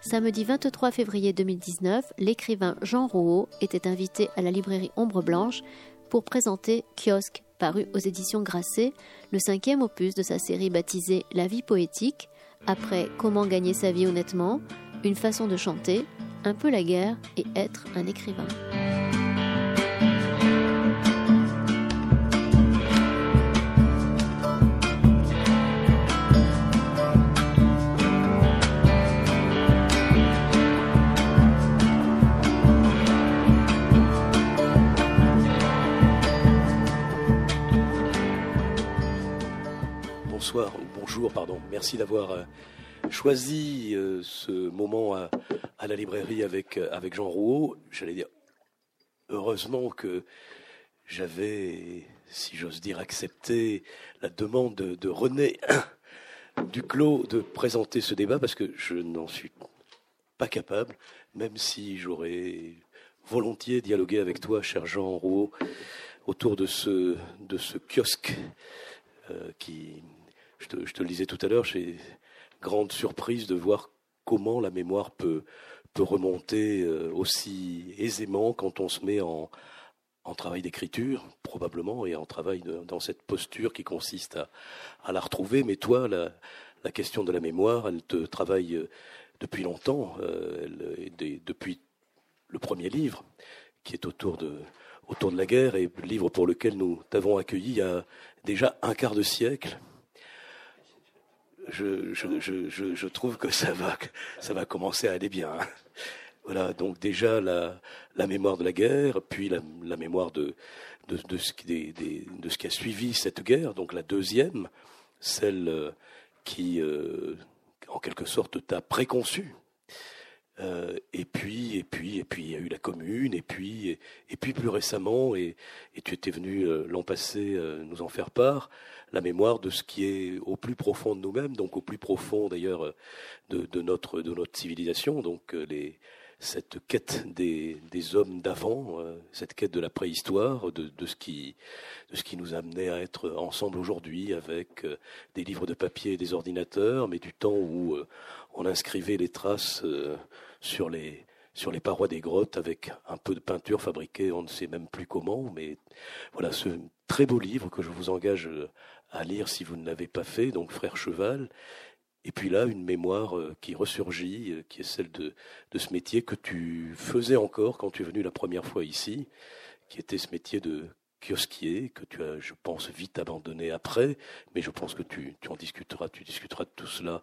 Samedi 23 février 2019, l'écrivain Jean Rouaud était invité à la librairie Ombre Blanche pour présenter Kiosque, paru aux éditions Grasset, le 5e opus de sa série baptisée La vie poétique, après Comment gagner sa vie honnêtement, Une façon de chanter, Un peu la guerre et Être un écrivain. Bonsoir, bonjour, pardon. Merci d'avoir choisi ce moment à la librairie avec Jean Rouaud. J'allais dire, heureusement que j'avais, si j'ose dire, accepté la demande de René Duclos de présenter ce débat, parce que je n'en suis pas capable, même si j'aurais volontiers dialogué avec toi, cher Jean Rouaud, autour de ce kiosque qui... Je te le disais tout à l'heure, j'ai grande surprise de voir comment la mémoire peut remonter aussi aisément quand on se met en travail d'écriture, probablement, et en travail dans cette posture qui consiste à la retrouver. Mais toi, la question de la mémoire, elle te travaille depuis longtemps, depuis le premier livre, qui est autour de la guerre, et le livre pour lequel nous t'avons accueilli il y a déjà un quart de siècle. Je trouve que ça va commencer à aller bien. Voilà, donc déjà la mémoire de la guerre, puis la mémoire de ce qui a suivi cette guerre, donc la deuxième, celle qui, en quelque sorte, t'a préconçu. Et puis, il y a eu la Commune, et puis plus récemment, et tu étais venu l'an passé nous en faire part, la mémoire de ce qui est au plus profond de nous-mêmes, donc au plus profond d'ailleurs de notre civilisation, donc cette quête des hommes d'avant, cette quête de la préhistoire, de ce qui nous amenait à être ensemble aujourd'hui avec des livres de papier et des ordinateurs, mais du temps où on inscrivait les traces sur les parois des grottes avec un peu de peinture fabriquée, on ne sait même plus comment. Mais voilà ce très beau livre que je vous engage à lire si vous ne l'avez pas fait, donc Frère Cheval. Et puis là, une mémoire qui ressurgit, qui est celle de ce métier que tu faisais encore quand tu es venu la première fois ici, qui était ce métier de kiosquier que tu as, je pense, vite abandonné après, mais je pense que tu en discuteras, tu discuteras de tout cela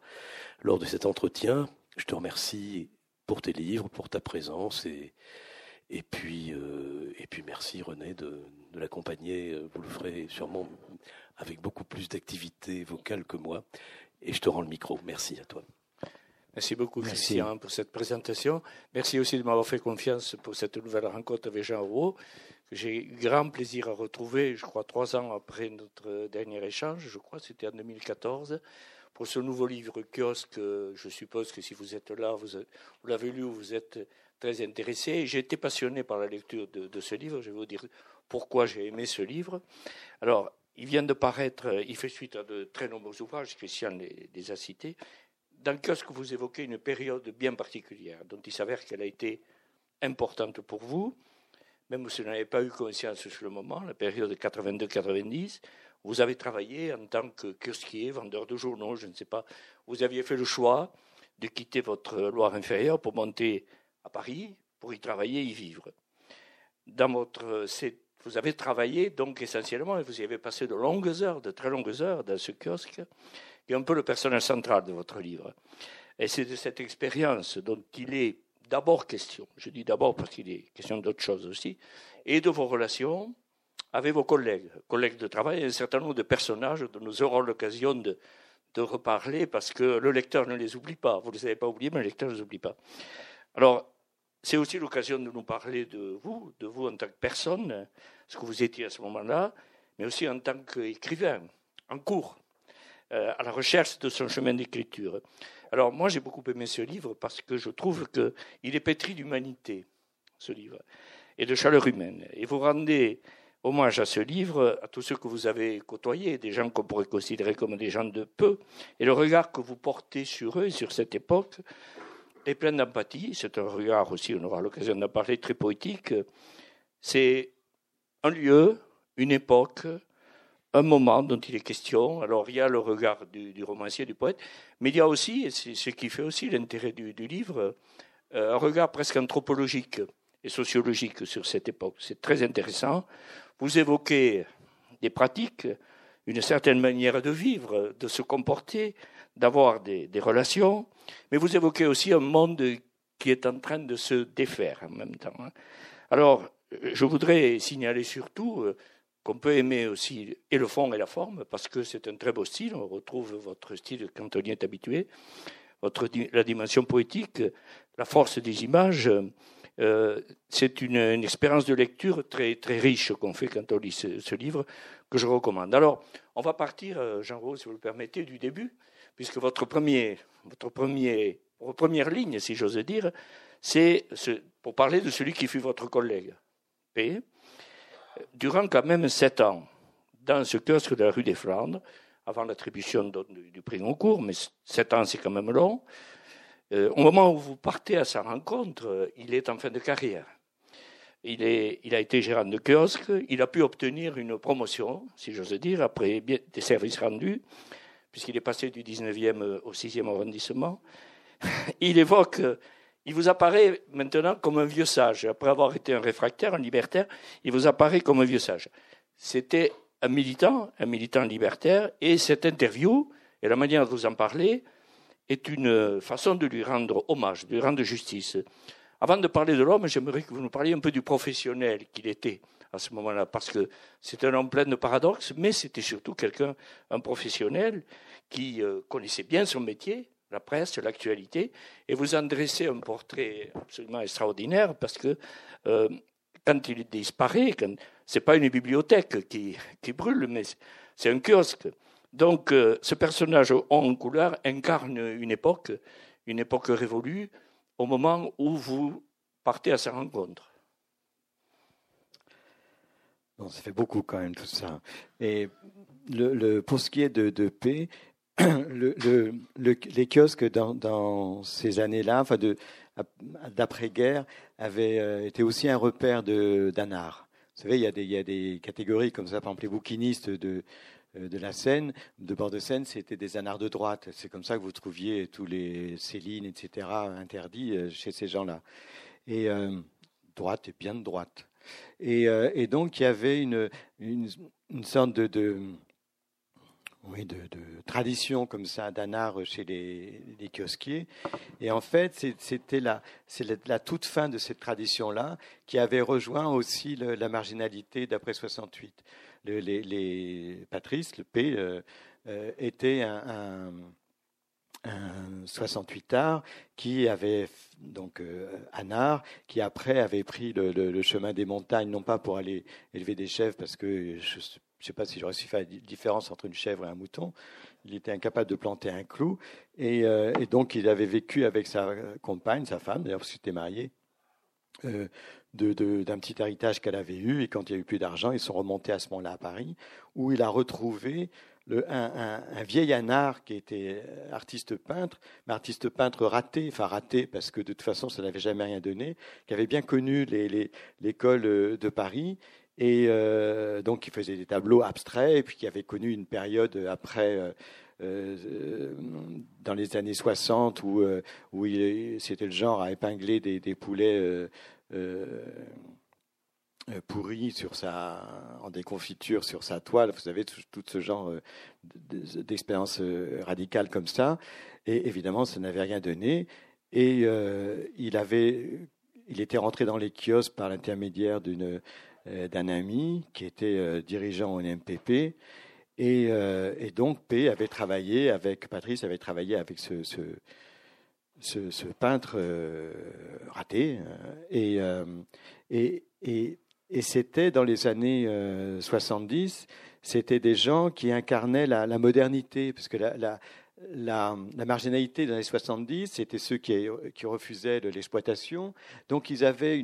lors de cet entretien. Je te remercie pour tes livres, pour ta présence, et puis merci René de l'accompagner. Vous le ferez sûrement avec beaucoup plus d'activité vocale que moi, et je te rends le micro. Merci à toi. Merci beaucoup, Christian, pour cette présentation. Merci aussi de m'avoir fait confiance pour cette nouvelle rencontre avec Jean Rouaud, que j'ai eu grand plaisir à retrouver, je crois, 3 ans après notre dernier échange, je crois, c'était en 2014, pour ce nouveau livre Kiosque. Je suppose que si vous êtes là, vous l'avez lu, vous êtes très intéressé. J'ai été passionné par la lecture de ce livre. Je vais vous dire pourquoi j'ai aimé ce livre. Alors, il vient de paraître, il fait suite à de très nombreux ouvrages, Christian les a cités. Dans le Kiosque, vous évoquez une période bien particulière, dont il s'avère qu'elle a été importante pour vous, même si vous n'avez pas eu conscience sur le moment, la période 82-90. Vous avez travaillé en tant que kiosquier, vendeur de journaux, je ne sais pas. Vous aviez fait le choix de quitter votre Loire-Inférieure pour monter à Paris, pour y travailler, y vivre. Vous avez travaillé donc essentiellement, et vous y avez passé de longues heures, de très longues heures dans ce kiosque, qui est un peu le personnage central de votre livre. Et c'est de cette expérience dont il est d'abord question, je dis d'abord parce qu'il est question d'autres choses aussi, et de vos relations avec vos collègues de travail, et un certain nombre de personnages dont nous aurons l'occasion de reparler, parce que le lecteur ne les oublie pas. Vous ne les avez pas oubliés, mais le lecteur ne les oublie pas. Alors, c'est aussi l'occasion de nous parler de vous en tant que personne, ce que vous étiez à ce moment-là, mais aussi en tant qu'écrivain, en cours, à la recherche de son chemin d'écriture. Alors, moi, j'ai beaucoup aimé ce livre parce que je trouve qu'il est pétri d'humanité, ce livre, et de chaleur humaine. Et vous rendez hommage à ce livre, à tous ceux que vous avez côtoyés, des gens qu'on pourrait considérer comme des gens de peu, et le regard que vous portez sur eux, sur cette époque, est plein d'empathie. C'est un regard aussi, on aura l'occasion d'en parler, très poétique. C'est un lieu, une époque, un moment dont il est question. Alors il y a le regard du romancier, du poète, mais il y a aussi, et c'est ce qui fait aussi l'intérêt du livre, un regard presque anthropologique et sociologique sur cette époque. C'est très intéressant. Vous évoquez des pratiques, une certaine manière de vivre, de se comporter, d'avoir des relations, mais vous évoquez aussi un monde qui est en train de se défaire en même temps. Alors, je voudrais signaler surtout qu'on peut aimer aussi et le fond et la forme, parce que c'est un très beau style, on retrouve votre style quand on y est habitué, la dimension poétique, la force des images. C'est une expérience de lecture très, très riche qu'on fait quand on lit ce livre, que je recommande. Alors, on va partir, Jean Rouaud, si vous le permettez, du début, puisque votre première ligne, si j'ose dire, c'est pour parler de celui qui fut votre collègue, P, durant quand même 7 ans, dans ce kiosque de la rue des Flandres, avant l'attribution du prix Goncourt, mais 7 ans, c'est quand même long. Au moment où vous partez à sa rencontre, il est en fin de carrière. Il a été gérant de kiosque, il a pu obtenir une promotion, si j'ose dire, après des services rendus, puisqu'il est passé du 19e au 6e arrondissement. Il vous apparaît maintenant comme un vieux sage. Après avoir été un réfractaire, un libertaire, il vous apparaît comme un vieux sage. C'était un militant libertaire, et cette interview, et la manière de vous en parler, est une façon de lui rendre hommage, de lui rendre justice. Avant de parler de l'homme, j'aimerais que vous nous parliez un peu du professionnel qu'il était à ce moment-là, parce que c'est un homme plein de paradoxes, mais c'était surtout un professionnel qui connaissait bien son métier, la presse, l'actualité, et vous en dressez un portrait absolument extraordinaire, parce que quand il disparaît, c'est pas une bibliothèque qui brûle, mais c'est un kiosque. Donc, ce personnage en couleur incarne une époque révolue, au moment où vous partez à sa rencontre. Bon, ça fait beaucoup quand même tout ça. Et pour ce qui est de P, les kiosques dans ces années-là, enfin d'après-guerre, avaient été aussi un repère d'un art. Vous savez, il y a des catégories comme ça, par exemple les bouquinistes de la Seine, de bord de Seine, c'était des anards de droite. C'est comme ça que vous trouviez tous les Céline, etc., interdits chez ces gens-là. Et droite, et bien de droite. Et donc, il y avait une sorte de tradition comme ça d'anard chez les kiosquiers. Et en fait, c'est la toute fin de cette tradition-là qui avait rejoint aussi la marginalité d'après 68. Patrice, le P, était un 68ard qui avait donc anard, qui après avait pris le chemin des montagnes, non pas pour aller élever des chèvres, parce que je ne sais pas si j'aurais su faire la différence entre une chèvre et un mouton. Il était incapable de planter un clou. Et donc, il avait vécu avec sa compagne, sa femme, d'ailleurs, parce qu'il était marié, d'un petit héritage qu'elle avait eu. Et quand il n'y a eu plus d'argent, ils sont remontés à ce moment-là à Paris, où il a retrouvé un vieil anard qui était artiste-peintre, mais artiste-peintre raté parce que de toute façon, ça n'avait jamais rien donné, qui avait bien connu l'école de Paris. Et donc, il faisait des tableaux abstraits, et puis qui avait connu une période après, dans les années 60, où c'était le genre à épingler des poulets pourris en déconfiture sur sa toile. Vous savez, tout ce genre d'expériences radicales comme ça. Et évidemment, ça n'avait rien donné. Et il était rentré dans les kiosques par l'intermédiaire d'un ami qui était dirigeant au NMPP, et donc P avait travaillé avec Patrice, avait travaillé avec ce peintre raté, et c'était dans les années 70, c'était des gens qui incarnaient la modernité, parce que la la marginalité des années 70, c'était ceux qui refusaient l'exploitation. Donc ils avaient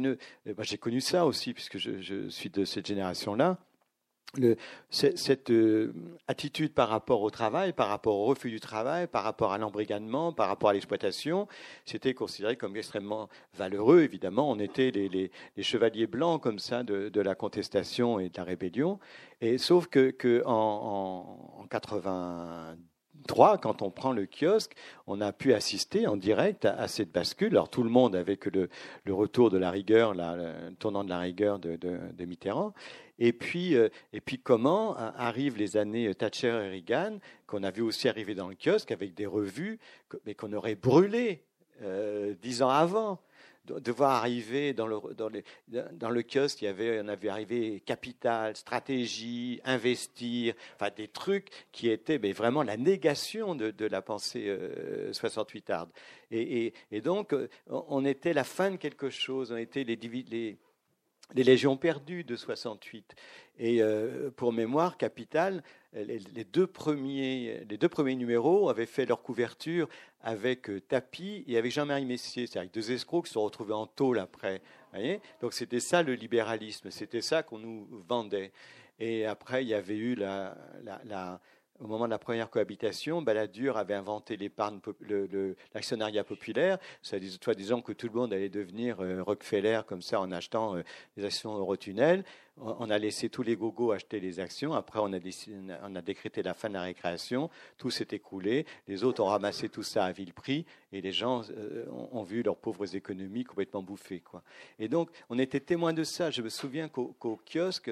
j'ai connu ça aussi, puisque je suis de cette génération-là. Cette attitude par rapport au travail, par rapport au refus du travail, par rapport à l'embrigadement, par rapport à l'exploitation, c'était considéré comme extrêmement valeureux, évidemment. On était les chevaliers blancs, comme ça, de la contestation et de la rébellion. Et, sauf que en 1983, quand on prend le kiosque, on a pu assister en direct à cette bascule. Alors, tout le monde avec le retour de la rigueur, le tournant de la rigueur de Mitterrand. Et puis comment arrivent les années Thatcher et Reagan, qu'on a vu aussi arriver dans le kiosque avec des revues, mais qu'on aurait brûlées 10 ans avant. De voir arriver dans le kiosque, on a vu arriver Capital, Stratégie, Investir, enfin des trucs qui étaient vraiment la négation de la pensée 68arde. Et donc, on était la fin de quelque chose, on était les Légions perdues de 68. Et pour mémoire, Capital, les deux premiers numéros avaient fait leur couverture avec Tapie et avec Jean-Marie Messier, c'est-à-dire deux escrocs qui se sont retrouvés en tôle après. Voyez, donc c'était ça le libéralisme, c'était ça qu'on nous vendait. Et après, il y avait eu au moment de la première cohabitation, Balladur avait inventé l'épargne, l'actionnariat populaire, soi-disant que tout le monde allait devenir Rockefeller comme ça en achetant des actions Eurotunnel. On a laissé tous les gogos acheter les actions. Après, on a décrété la fin de la récréation. Tout s'est écoulé. Les autres ont ramassé tout ça à vil prix et les gens ont vu leurs pauvres économies complètement bouffées, quoi. Et donc, on était témoins de ça. Je me souviens qu'au kiosque,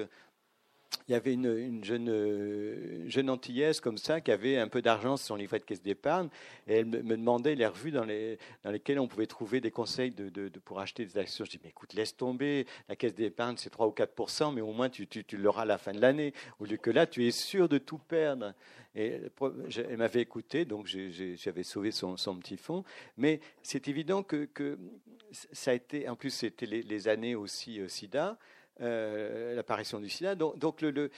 il y avait une jeune antillaise comme ça qui avait un peu d'argent sur son livret de caisse d'épargne et elle me demandait les revues dans lesquelles on pouvait trouver des conseils pour acheter des actions. Je dis, mais écoute, laisse tomber, la caisse d'épargne c'est 3 ou 4%, mais au moins tu l'auras à la fin de l'année. Au lieu que là, tu es sûr de tout perdre. Et elle m'avait écouté, donc j'avais sauvé son petit fonds. Mais c'est évident que ça a été, en plus c'était les années aussi sida, l'apparition du sida, donc un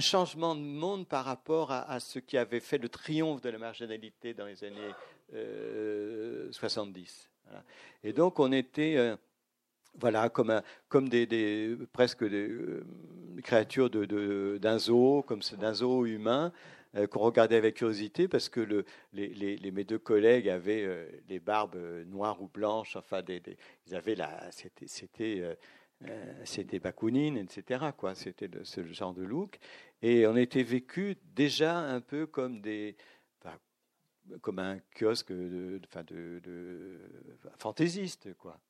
changement de monde par rapport à ce qui avait fait le triomphe de la marginalité dans les années 70. Voilà. Et donc on était comme presque des créatures d'un zoo, comme d'un zoo humain, qu'on regardait avec curiosité parce que mes deux collègues avaient des barbes noires ou blanches, enfin ils avaient c'était Bakounine, etc., quoi. C'était ce genre de look et on était vécu déjà un peu comme comme un kiosque de fantaisiste, quoi.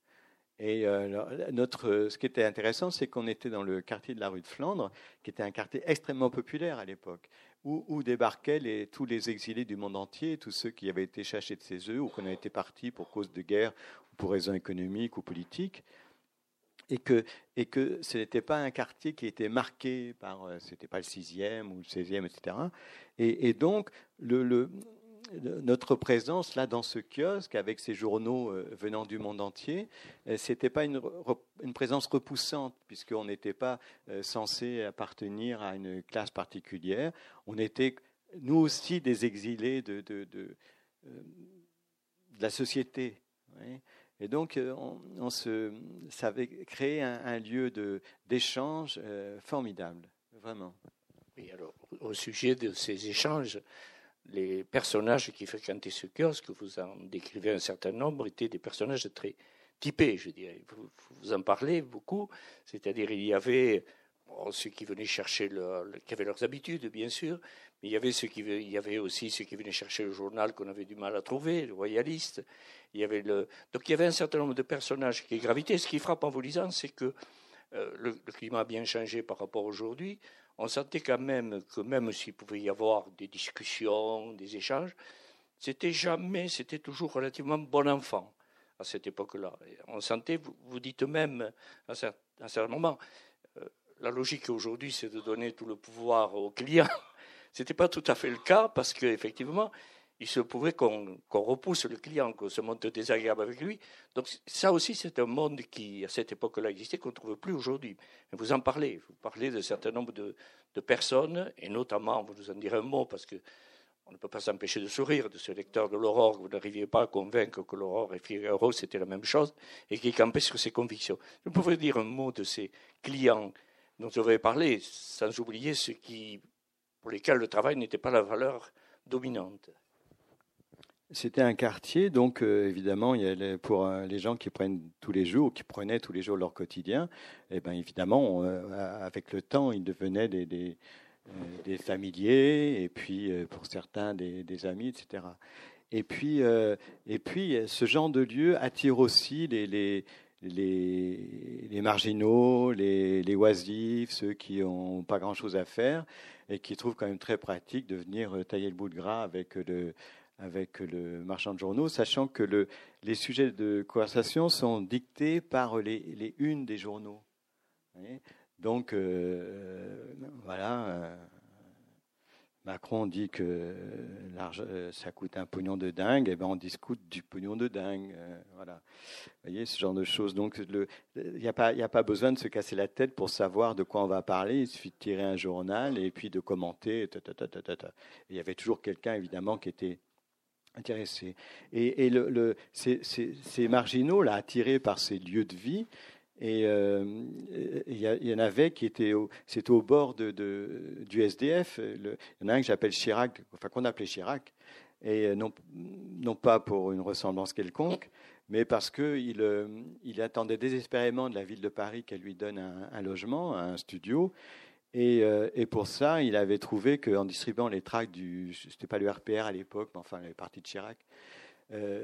Et ce qui était intéressant, c'est qu'on était dans le quartier de la rue de Flandres, qui était un quartier extrêmement populaire à l'époque, où débarquaient tous les exilés du monde entier, tous ceux qui avaient été chassés de chez eux ou qui avaient été partis pour cause de guerre, ou pour raisons économiques ou politiques, et que ce n'était pas un quartier qui était marqué par, c'était pas le 6e ou le 16e, etc. Et donc notre présence là dans ce kiosque avec ces journaux venant du monde entier, c'était pas une présence repoussante puisqu'on n'était pas censé appartenir à une classe particulière. On était nous aussi des exilés de la société. Oui. Et donc ça avait créé un lieu d'échange formidable, vraiment. Oui, alors au sujet de ces échanges. Les personnages qui fréquentaient ce kiosque, vous en décrivez un certain nombre, étaient des personnages très typés, je dirais. Vous en parlez beaucoup, c'est-à-dire il y avait ceux qui venaient chercher, qui avaient leurs habitudes, bien sûr, mais il y avait aussi ceux qui venaient chercher le journal qu'on avait du mal à trouver, le royaliste. Donc il y avait un certain nombre de personnages qui gravitaient. Ce qui frappe en vous lisant, c'est que le climat a bien changé par rapport à aujourd'hui. On sentait quand même que même s'il pouvait y avoir des discussions, des échanges, c'était toujours relativement bon enfant à cette époque-là. On sentait, vous dites même à un certain moment, la logique aujourd'hui c'est de donner tout le pouvoir au client. Ce n'était pas tout à fait le cas parce qu'effectivement, il se pouvait qu'on repousse le client, qu'on se monte désagréable avec lui. Donc ça aussi, c'est un monde qui, à cette époque-là, existait, qu'on ne trouve plus aujourd'hui. Mais vous en parlez. Vous parlez d'un certain nombre de personnes, et notamment, vous nous en direz un mot, parce que on ne peut pas s'empêcher de sourire de ce lecteur de l'Aurore, que vous n'arriviez pas à convaincre que l'Aurore et Figaro, c'était la même chose, et qui campait sur ses convictions. Vous pouvez dire un mot de ces clients dont vous avez parlé, sans oublier ceux qui, pour lesquels le travail n'était pas la valeur dominante. C'était un quartier, donc évidemment, il y a les gens qui prenaient tous les jours leur quotidien, et bien évidemment, avec le temps, ils devenaient des familiers, et puis pour certains des amis, etc. Et puis, ce genre de lieu attire aussi les marginaux, les oisifs, ceux qui n'ont pas grand-chose à faire et qui trouvent quand même très pratique de venir tailler le bout de gras avec le marchand de journaux, sachant que les sujets de conversation sont dictés par les unes des journaux. Vous voyez ? Donc, voilà, Macron dit que ça coûte un pognon de dingue, et ben on discute du pognon de dingue. Voilà. Vous voyez, ce genre de choses. Donc, il n'y a pas besoin de se casser la tête pour savoir de quoi on va parler. Il suffit de tirer un journal et puis de commenter. Il y avait toujours quelqu'un, évidemment, qui était intéressé. Et ces marginaux-là, attirés par ces lieux de vie, et il y en avait qui c'était au bord du SDF. Il y en a un que j'appelle Chirac, enfin qu'on appelait Chirac, et non pas pour une ressemblance quelconque, mais parce qu'il attendait désespérément de la ville de Paris qu'elle lui donne un logement, un studio. Et pour ça, il avait trouvé qu'en distribuant les tracts c'était pas le RPR à l'époque, mais enfin le parti de Chirac,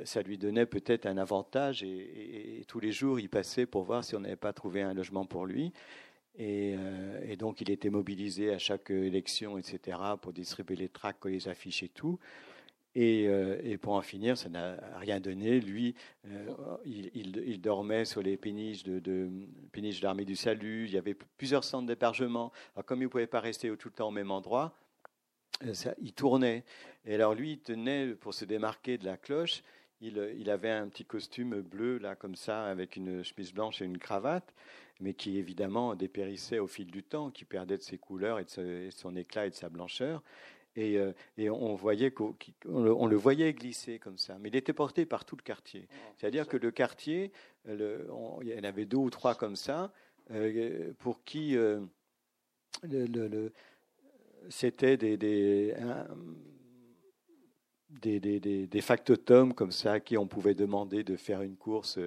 ça lui donnait peut-être un avantage, et tous les jours il passait pour voir si on n'avait pas trouvé un logement pour lui, et donc il était mobilisé à chaque élection, etc., pour distribuer les tracts, les affiches et tout, et pour en finir, ça n'a rien donné. Lui, il dormait sur les péniches péniches de l'armée du salut. Il y avait plusieurs centres d'hébergement. Alors, comme il ne pouvait pas rester tout le temps au même endroit, il tournait. Et alors lui, il tenait, pour se démarquer de la cloche, il avait un petit costume bleu, là, comme ça, avec une chemise blanche et une cravate, mais qui, évidemment, dépérissait au fil du temps, qui perdait de ses couleurs et de son éclat et de sa blancheur. Et on le voyait glisser comme ça. Mais il était porté par tout le quartier. C'est-à-dire que le quartier, il y en avait deux ou trois comme ça, pour qui... c'était des factotums comme ça, à qui on pouvait demander de faire une course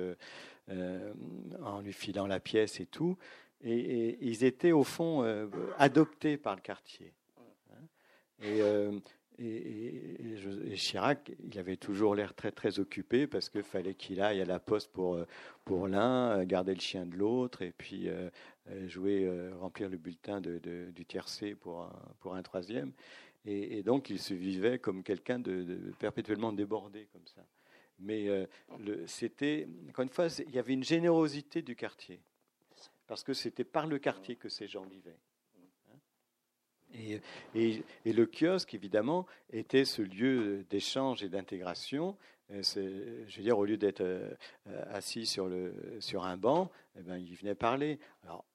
en lui filant la pièce et tout. Et ils étaient, au fond, adoptés par le quartier. Et Chirac, il avait toujours l'air très, très occupé, parce qu'il fallait qu'il aille à la poste pour l'un, garder le chien de l'autre, et puis... remplir le bulletin du tiercé pour un troisième. Et donc, il se vivait comme quelqu'un de perpétuellement débordé, comme ça. Mais c'était, encore une fois, il y avait une générosité du quartier, parce que c'était par le quartier que ces gens vivaient. Et le kiosque, évidemment, était ce lieu d'échange et d'intégration. Je veux dire, au lieu d'être assis sur un banc, eh ben, il venait parler. Alors,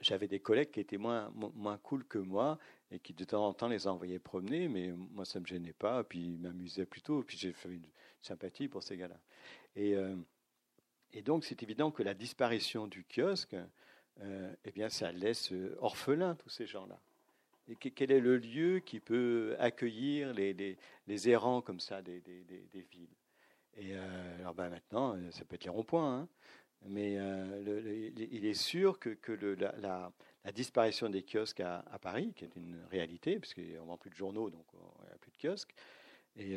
j'avais des collègues qui étaient moins cool que moi et qui de temps en temps les envoyaient promener, mais moi ça ne me gênait pas, puis ils m'amusaient plutôt, puis j'ai fait une sympathie pour ces gars-là. Et donc c'est évident que la disparition du kiosque, eh bien, ça laisse orphelins tous ces gens-là. Et quel est le lieu qui peut accueillir les errants comme ça des villes? Et alors ben maintenant, ça peut être les ronds-points, hein. Mais il est sûr que la disparition des kiosques à Paris, qui est une réalité, parce qu'on ne vend plus de journaux, donc il n'y a plus de kiosques, et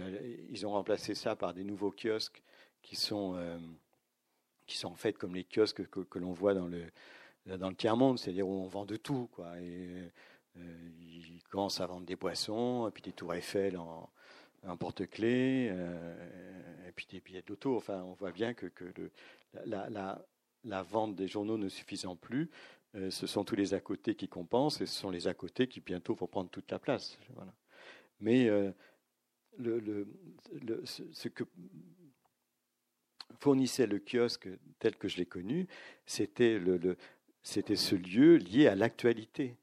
ils ont remplacé ça par des nouveaux kiosques qui sont en fait comme les kiosques que l'on voit dans le tiers-monde, c'est-à-dire où on vend de tout, quoi. Et ils commencent à vendre des boissons, et puis des tours Eiffel en porte-clés, et puis des billets d'auto. Enfin, on voit bien que la vente des journaux ne suffisant plus, ce sont tous les à-côtés qui compensent, et ce sont les à-côtés qui bientôt vont prendre toute la place. Voilà. Mais ce que fournissait le kiosque tel que je l'ai connu, c'était ce lieu lié à l'actualité.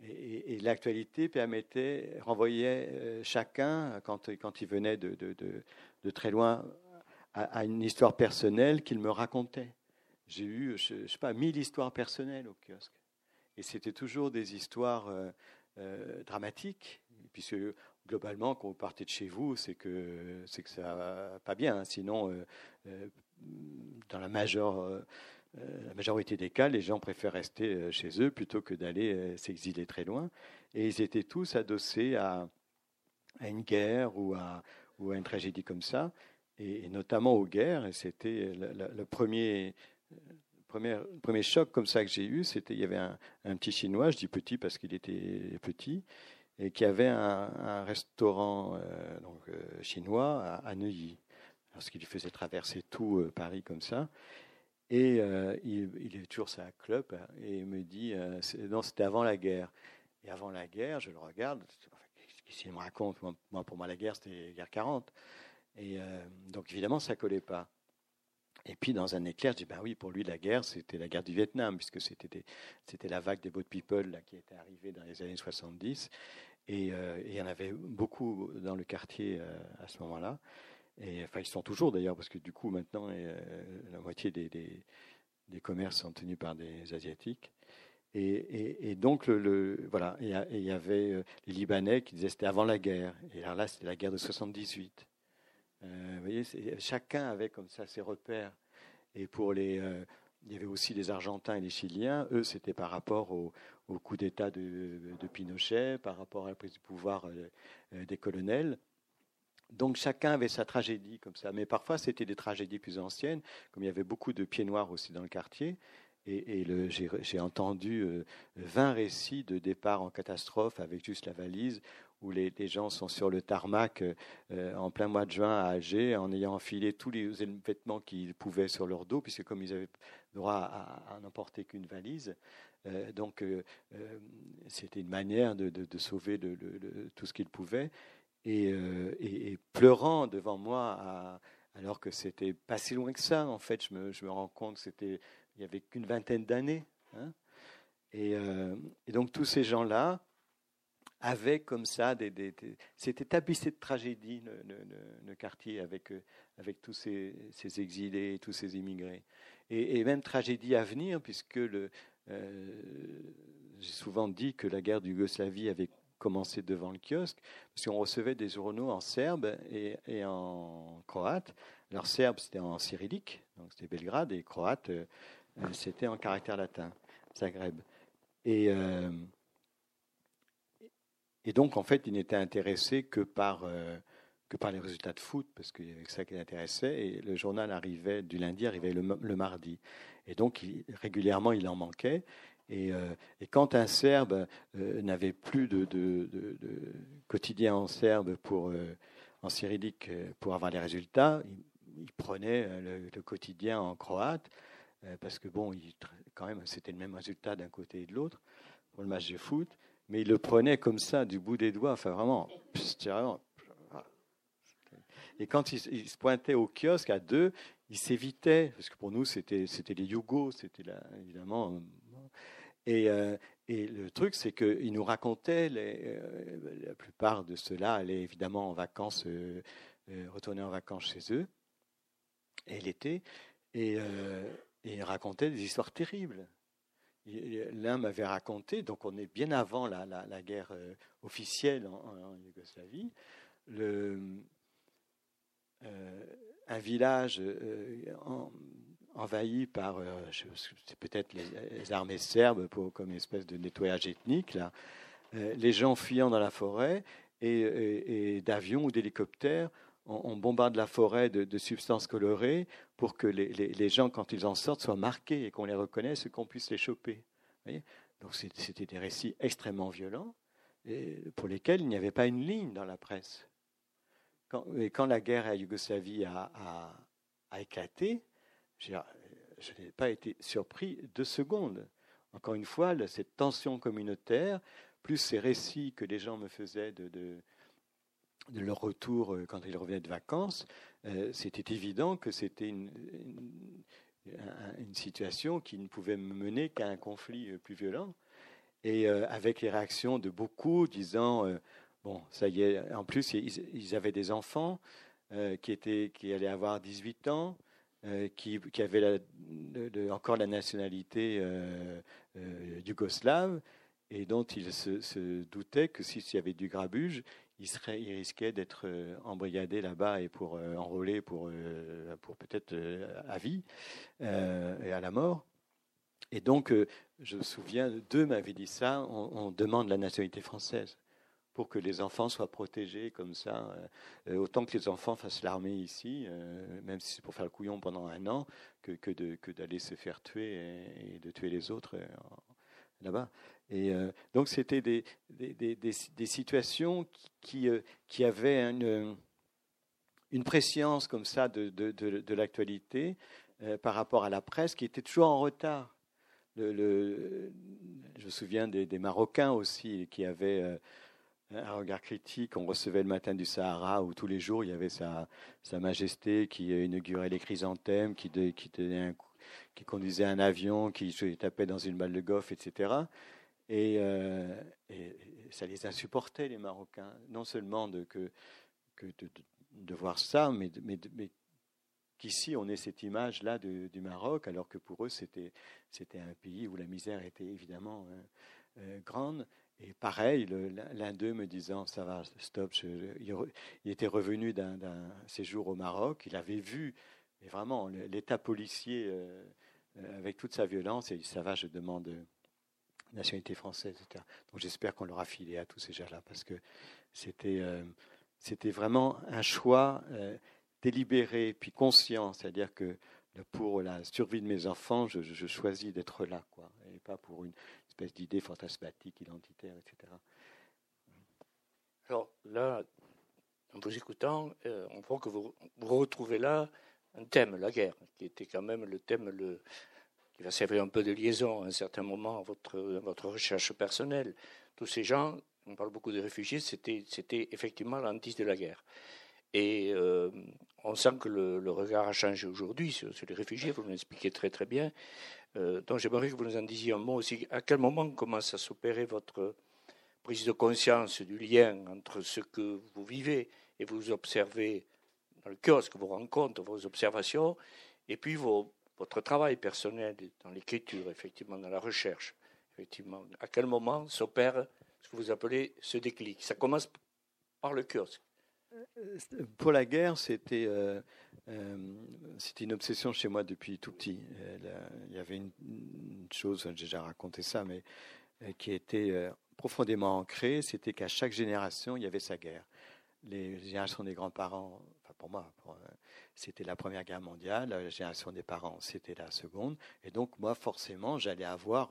Et l'actualité permettait, renvoyait chacun, quand il venait de très loin, à une histoire personnelle qu'il me racontait. J'ai eu, je sais pas, 1000 histoires personnelles au kiosque. Et c'était toujours des histoires dramatiques, puisque globalement, quand vous partez de chez vous, c'est que ça va pas bien. Hein. Sinon, dans la majorité des cas, les gens préfèrent rester chez eux plutôt que d'aller s'exiler très loin. Et ils étaient tous adossés à une guerre ou à une tragédie comme ça, et notamment aux guerres. Et c'était le premier choc comme ça que j'ai eu. C'était, il y avait un petit Chinois, je dis petit parce qu'il était petit, et qui avait un restaurant chinois à Neuilly, parce qu'il faisait traverser tout Paris comme ça. Et il est toujours sa clope, et il me dit, non, c'était avant la guerre. Et avant la guerre, je le regarde, qu'est-ce qu'il me raconte? Pour moi, la guerre, c'était la guerre 40. Et donc, évidemment, ça ne collait pas. Et puis, dans un éclair, je dis, ben oui, pour lui, la guerre, c'était la guerre du Vietnam, puisque c'était la vague des boat people là, qui était arrivée dans les années 70. Et il y en avait beaucoup dans le quartier à ce moment-là. Et, enfin, ils sont toujours, d'ailleurs, parce que du coup, maintenant, la moitié des commerces sont tenus par des Asiatiques. Et donc, voilà, il y avait les Libanais qui disaient que c'était avant la guerre. Et alors là, c'était la guerre de 78. Vous voyez, chacun avait comme ça ses repères. Et il y avait aussi les Argentins et les Chiliens. Eux, c'était par rapport au coup d'État de Pinochet, par rapport à la prise du pouvoir des colonels. Donc chacun avait sa tragédie comme ça. Mais parfois, c'était des tragédies plus anciennes, comme il y avait beaucoup de pieds noirs aussi dans le quartier. J'ai entendu 20 récits de départ en catastrophe avec juste la valise, où les gens sont sur le tarmac en plein mois de juin à Alger, en ayant enfilé tous les vêtements qu'ils pouvaient sur leur dos, puisque comme ils avaient droit à n'emporter qu'une valise, c'était une manière de sauver tout ce qu'ils pouvaient. Et pleurant devant moi, alors que c'était pas si loin que ça, en fait, je me rends compte que il n'y avait qu'une vingtaine d'années. Hein. Et donc tous ces gens-là avaient comme ça c'était tapissé de tragédie le quartier avec tous ces exilés, tous ces immigrés, et même tragédie à venir, puisque j'ai souvent dit que la guerre de Yougoslavie avait commencé devant le kiosque, parce qu'on recevait des journaux en serbe et en croate. Alors serbe, c'était en cyrillique, donc c'était Belgrade, et croate, c'était en caractère latin, Zagreb. Et donc, en fait, il n'était intéressé que par les résultats de foot, parce qu'il y avait ça qui l'intéressait, et le journal arrivait du lundi, arrivait le mardi. Et donc, régulièrement, il en manquait. Et quand un Serbe n'avait plus de quotidien en serbe en cyrillique pour avoir les résultats, il prenait le quotidien en croate, parce que bon, quand même, c'était le même résultat d'un côté et de l'autre pour le match de foot, mais il le prenait comme ça du bout des doigts, enfin vraiment. Et quand il se pointait au kiosque à deux, il s'évitait, parce que pour nous c'était les Yougos, c'était là, évidemment. Et le truc, c'est qu'il nous racontait, la plupart de ceux-là allaient évidemment en vacances, retourner en vacances chez eux, et l'été, et ils racontaient des histoires terribles. L'un m'avait raconté, donc on est bien avant la guerre officielle en Yougoslavie, un village envahi par peut-être les armées serbes comme une espèce de nettoyage ethnique, là. Les gens fuyant dans la forêt, et d'avions ou d'hélicoptères, on bombarde la forêt de substances colorées pour que les gens, quand ils en sortent, soient marqués et qu'on les reconnaisse et qu'on puisse les choper. Vous voyez, donc c'était des récits extrêmement violents, et pour lesquels il n'y avait pas une ligne dans la presse. Quand la guerre à Yougoslavie a éclaté, je n'ai pas été surpris 2 secondes. Encore une fois, cette tension communautaire plus ces récits que les gens me faisaient de leur retour quand ils revenaient de vacances, c'était évident que c'était une situation qui ne pouvait mener qu'à un conflit plus violent. Et avec les réactions de beaucoup disant bon, ça y est, en plus ils avaient des enfants qui allaient avoir 18 ans, qui avaient encore la nationalité yougoslave, et dont ils se doutaient que s'il y avait du grabuge, ils risquaient d'être embrigadés là-bas et enrôlés pour peut-être à vie et à la mort. Et donc, je me souviens, deux m'avaient dit ça, on demande la nationalité française pour que les enfants soient protégés comme ça. Autant que les enfants fassent l'armée ici, même si c'est pour faire le couillon pendant un an, que d'aller se faire tuer et de tuer les autres là-bas. Et donc, c'était des situations qui avaient une préscience comme ça de l'actualité par rapport à la presse qui était toujours en retard. Je me souviens des Marocains aussi qui avaient un regard critique. On recevait le matin du Sahara où tous les jours il y avait sa majesté qui inaugurait les chrysanthèmes, qui conduisait un avion, qui se tapait dans une balle de golf, etc. Et ça les insupportait, les Marocains, non seulement de voir ça, mais qu'ici, on ait cette image-là du Maroc, alors que pour eux, c'était un pays où la misère était évidemment grande. Et pareil, l'un d'eux me disant, ça va, stop, il était revenu d'un séjour au Maroc, il avait vu mais vraiment l'état policier avec toute sa violence, et il dit, ça va, je demande nationalité française, etc. Donc j'espère qu'on l'aura filé à tous ces gens-là, parce que c'était vraiment un choix délibéré, puis conscient, c'est-à-dire que pour la survie de mes enfants, je choisis d'être là, quoi, et pas pour une espèce d'idée fantasmatique, identitaire, etc. Alors là, en vous écoutant, on voit que vous retrouvez là un thème, la guerre, qui était quand même le thème qui va servir un peu de liaison à un certain moment à votre recherche personnelle. Tous ces gens, on parle beaucoup de réfugiés, c'était effectivement l'antise de la guerre. Et on sent que le regard a changé aujourd'hui sur les réfugiés, vous nous l'expliquez très très bien. Donc j'aimerais que vous nous en disiez un mot aussi. À quel moment commence à s'opérer votre prise de conscience du lien entre ce que vous vivez et vous observez dans le kiosque, vos rencontres, vos observations, et puis votre travail personnel dans l'écriture, effectivement, dans la recherche. Effectivement. À quel moment s'opère ce que vous appelez ce déclic? Ça commence par le kiosque. Pour la guerre, c'était une obsession chez moi depuis tout petit. Il y avait une chose, j'ai déjà raconté ça, mais qui était profondément ancrée, c'était qu'à chaque génération, il y avait sa guerre. Les générations des grands-parents, enfin pour moi, c'était la Première Guerre mondiale, la génération des parents, c'était la seconde, et donc moi, forcément, j'allais avoir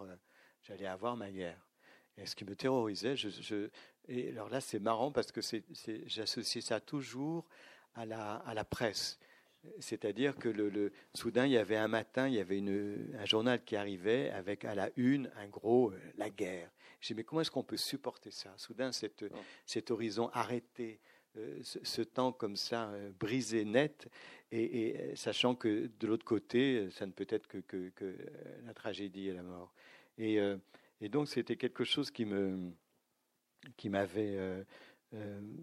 ma guerre. Et ce qui me terrorisait, et alors là, c'est marrant parce que j'associais ça toujours à la presse. C'est-à-dire que soudain, il y avait un matin, il y avait un journal qui arrivait avec à la une un gros « la guerre ». Je dis, mais comment est-ce qu'on peut supporter ça? Soudain, cet horizon arrêté, ce temps comme ça, brisé net, et sachant que de l'autre côté, ça ne peut être que la tragédie et la mort. Et donc, c'était quelque chose qui m'avait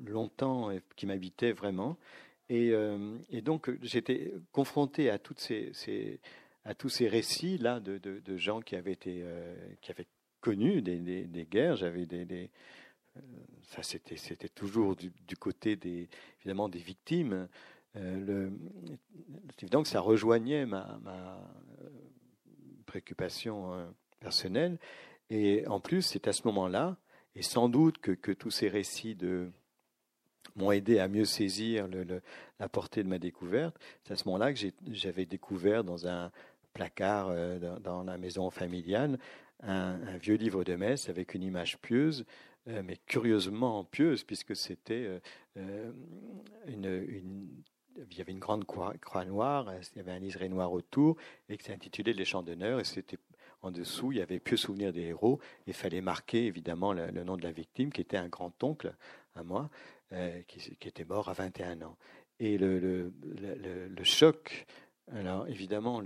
longtemps, qui m'habitait vraiment. Et donc, j'étais confronté à tous ces récits là de gens qui avaient connu des guerres. J'avais ça c'était toujours du côté évidemment des victimes. C'est évident que ça rejoignait ma préoccupation personnelle. Et en plus, c'est à ce moment-là, et sans doute que tous ces récits m'ont aidé à mieux saisir la portée de ma découverte, c'est à ce moment-là que j'avais découvert dans un placard, dans la maison familiale, un vieux livre de messe avec une image pieuse, mais curieusement pieuse, puisque c'était il y avait une grande croix noire, il y avait un liseré noir autour, et qui s'intitulait « Les chants d'honneur », et c'était En dessous, il y avait Pieux Souvenir des héros, et il fallait marquer évidemment le nom de la victime, qui était un grand-oncle à moi, qui était mort à 21 ans. Et le choc, alors évidemment,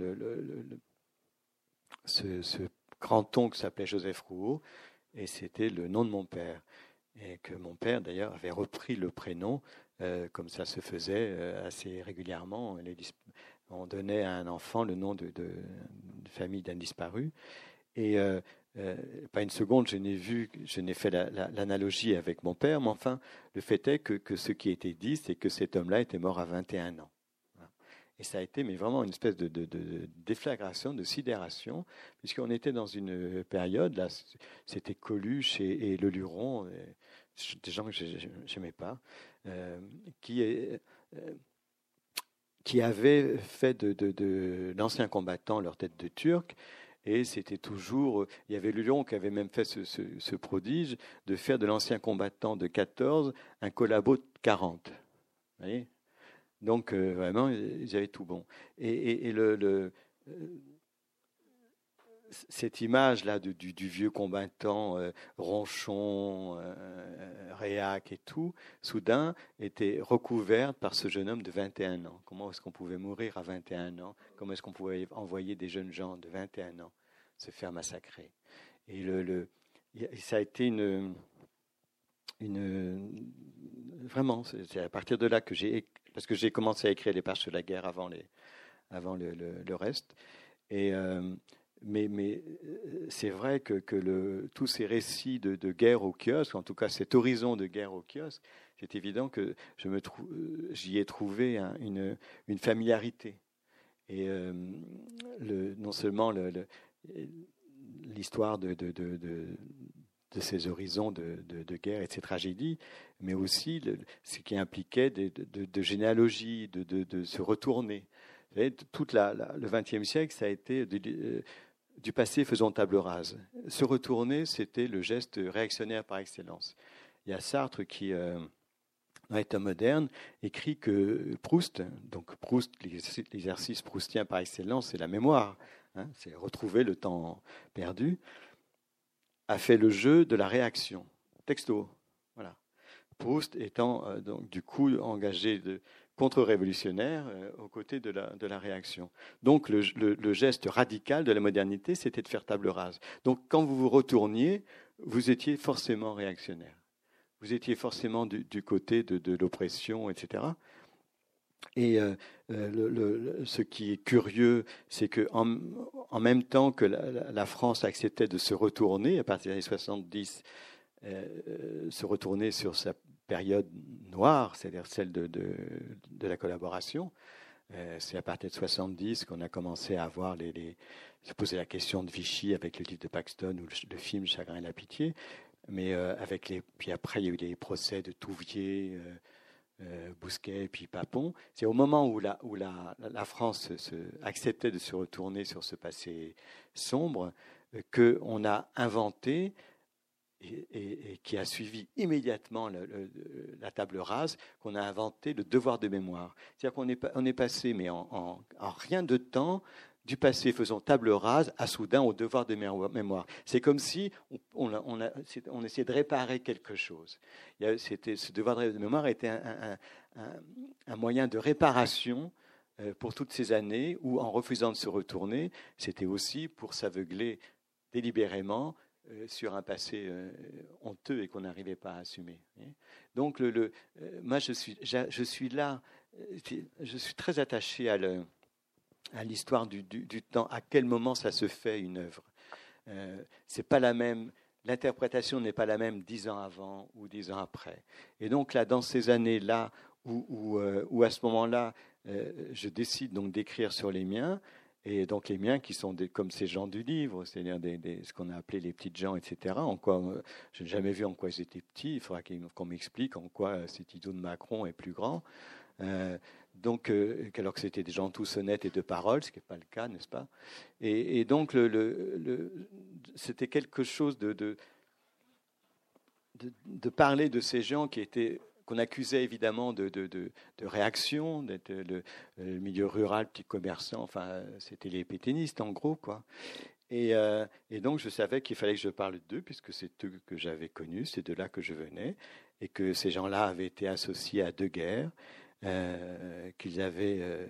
ce grand-oncle s'appelait Joseph Rouaud, et c'était le nom de mon père. Et que mon père, d'ailleurs, avait repris le prénom, comme ça se faisait assez régulièrement. On donnait à un enfant le nom de famille d'un disparu. Et pas une seconde, je n'ai fait l'analogie avec mon père, mais enfin, le fait est que ce qui était dit, c'est que cet homme-là était mort à 21 ans. Et ça a été mais vraiment une espèce de déflagration, de sidération, puisqu'on était dans une période, là, c'était Coluche et Le Luron, des gens que je n'aimais pas, qui avaient fait de l'ancien combattant leur tête de turc. Et c'était toujours... Il y avait Le Luron qui avait même fait ce prodige de faire de l'ancien combattant de 14 un collabo de 40. Vous voyez ? Donc, vraiment, ils avaient tout bon. Et cette image-là du vieux combattant ronchon, réac et tout, soudain, était recouverte par ce jeune homme de 21 ans. Comment est-ce qu'on pouvait mourir à 21 ans? Comment est-ce qu'on pouvait envoyer des jeunes gens de 21 ans se faire massacrer? Et ça a été Vraiment, c'est à partir de là que parce que j'ai commencé à écrire les pages sur la guerre avant le reste. Et, mais c'est vrai que tous ces récits de guerre au kiosque, en tout cas cet horizon de guerre au kiosque, c'est évident que j'y ai trouvé une familiarité. Et non seulement l'histoire de ces horizons de guerre et de ces tragédies, mais aussi ce qui impliquait de généalogie, de se retourner. Vous savez, toute le XXe siècle, ça a été du passé faisons table rase. Se retourner, c'était le geste réactionnaire par excellence. Il y a Sartre qui, dans l'État moderne, écrit que Proust, l'exercice proustien par excellence, c'est la mémoire, hein, c'est retrouver le temps perdu, a fait le jeu de la réaction, texto. Voilà. Proust étant donc du coup engagé contre-révolutionnaire aux côtés de la réaction. Donc le geste radical de la modernité, c'était de faire table rase. Donc quand vous vous retourniez, vous étiez forcément réactionnaire. Vous étiez forcément du côté de l'oppression, etc. Et ce qui est curieux, c'est qu'en même temps que la France acceptait de se retourner, à partir des années 70, se retourner sur sa période noire, c'est-à-dire celle de la collaboration, c'est à partir de 70 qu'on a commencé à avoir se poser la question de Vichy avec le livre de Paxton ou le film Chagrin et la pitié, mais puis après il y a eu les procès de Touvier, Bousquet puis Papon. C'est au moment où la France acceptait de se retourner sur ce passé sombre qu'on a inventé et qui a suivi immédiatement la table rase, qu'on a inventé le devoir de mémoire. C'est-à-dire qu'on est passé, mais en rien de temps, du passé faisant table rase à soudain au devoir de mémoire. C'est comme si on essayait de réparer quelque chose. Ce devoir de mémoire était un moyen de réparation pour toutes ces années où, en refusant de se retourner, c'était aussi pour s'aveugler délibérément sur un passé honteux et qu'on n'arrivait pas à assumer. Donc, moi, je suis là, je suis très attaché à l'histoire du temps, à quel moment ça se fait une œuvre. C'est pas la même, l'interprétation n'est pas la même 10 ans avant ou 10 ans après. Et donc là, dans ces années-là, où à ce moment-là, je décide donc d'écrire sur les miens, et donc les miens qui sont comme ces gens du livre, c'est-à-dire ce qu'on a appelé les petites gens, etc. En quoi, je n'ai jamais vu en quoi ils étaient petits, il faudra qu'on m'explique en quoi cet idiot de Macron est plus grand. Donc, alors que c'était des gens tous honnêtes et de parole, ce qui n'est pas le cas, n'est-ce pas? Et donc, c'était quelque chose de parler de ces gens qu'on accusait évidemment de réaction, d'être le milieu rural, petit commerçant, enfin, c'était les pétainistes en gros, quoi. Et donc, je savais qu'il fallait que je parle d'eux, puisque c'est eux que j'avais connus, c'est de là que je venais, et que ces gens-là avaient été associés à deux guerres, qu'ils avaient...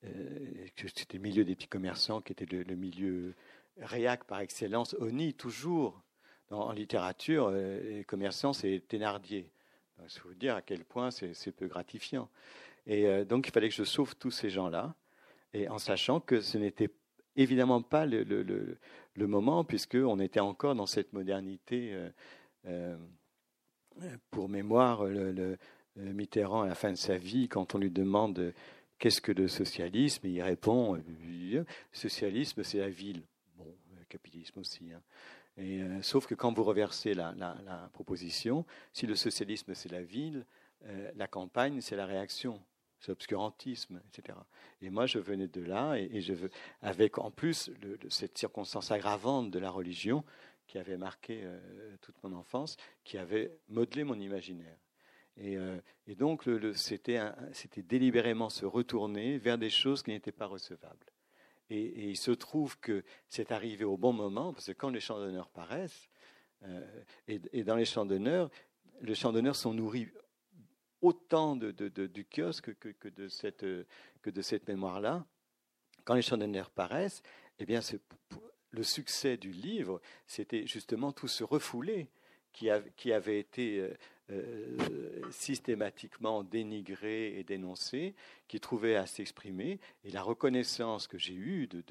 que c'était le milieu des petits commerçants, qui était le milieu réac par excellence. On y, toujours, en littérature, les commerçants, c'est Thénardier. Donc, je vais vous dire à quel point c'est peu gratifiant. Et donc, il fallait que je sauve tous ces gens-là, et en sachant que ce n'était pas évidemment pas le moment, puisqu'on était encore dans cette modernité. Pour mémoire, le Mitterrand, à la fin de sa vie, quand on lui demande « Qu'est-ce que le socialisme ?», il répond « Socialisme, c'est la ville ». Bon, le capitalisme aussi. Hein. Et, sauf que quand vous reversez la proposition, si le socialisme, c'est la ville, la campagne, c'est la réaction. C'est l'obscurantisme, etc. Et moi, je venais de là, et je veux, avec en plus cette circonstance aggravante de la religion qui avait marqué toute mon enfance, qui avait modelé mon imaginaire. Et donc, c'était délibérément se retourner vers des choses qui n'étaient pas recevables. Et il se trouve que c'est arrivé au bon moment, parce que quand les chants d'honneur paraissent, et dans les chants d'honneur, les chants d'honneur sont nourris autant du kiosque que de cette mémoire-là. Quand les chants d'honneur paraissent, eh bien, le succès du livre, c'était justement tout ce refoulé qui avait été systématiquement dénigré et dénoncé, qui trouvait à s'exprimer. Et la reconnaissance que j'ai eue de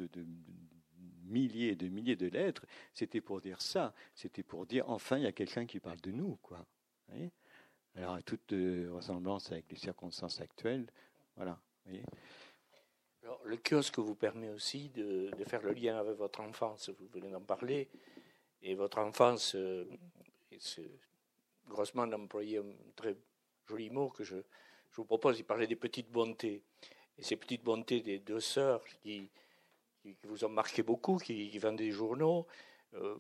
milliers et de milliers de lettres, c'était pour dire ça. C'était pour dire, enfin, il y a quelqu'un qui parle de nous, quoi. Vous voyez ? Alors, à toute ressemblance avec les circonstances actuelles, voilà. Voyez. Alors, le kiosque vous permet aussi de faire le lien avec votre enfance, vous venez d'en parler, et votre enfance, Grossman employait un très joli mot que je vous propose, il parlait des petites bontés, et ces petites bontés des deux sœurs qui vous ont marqué beaucoup, qui vendaient des journaux.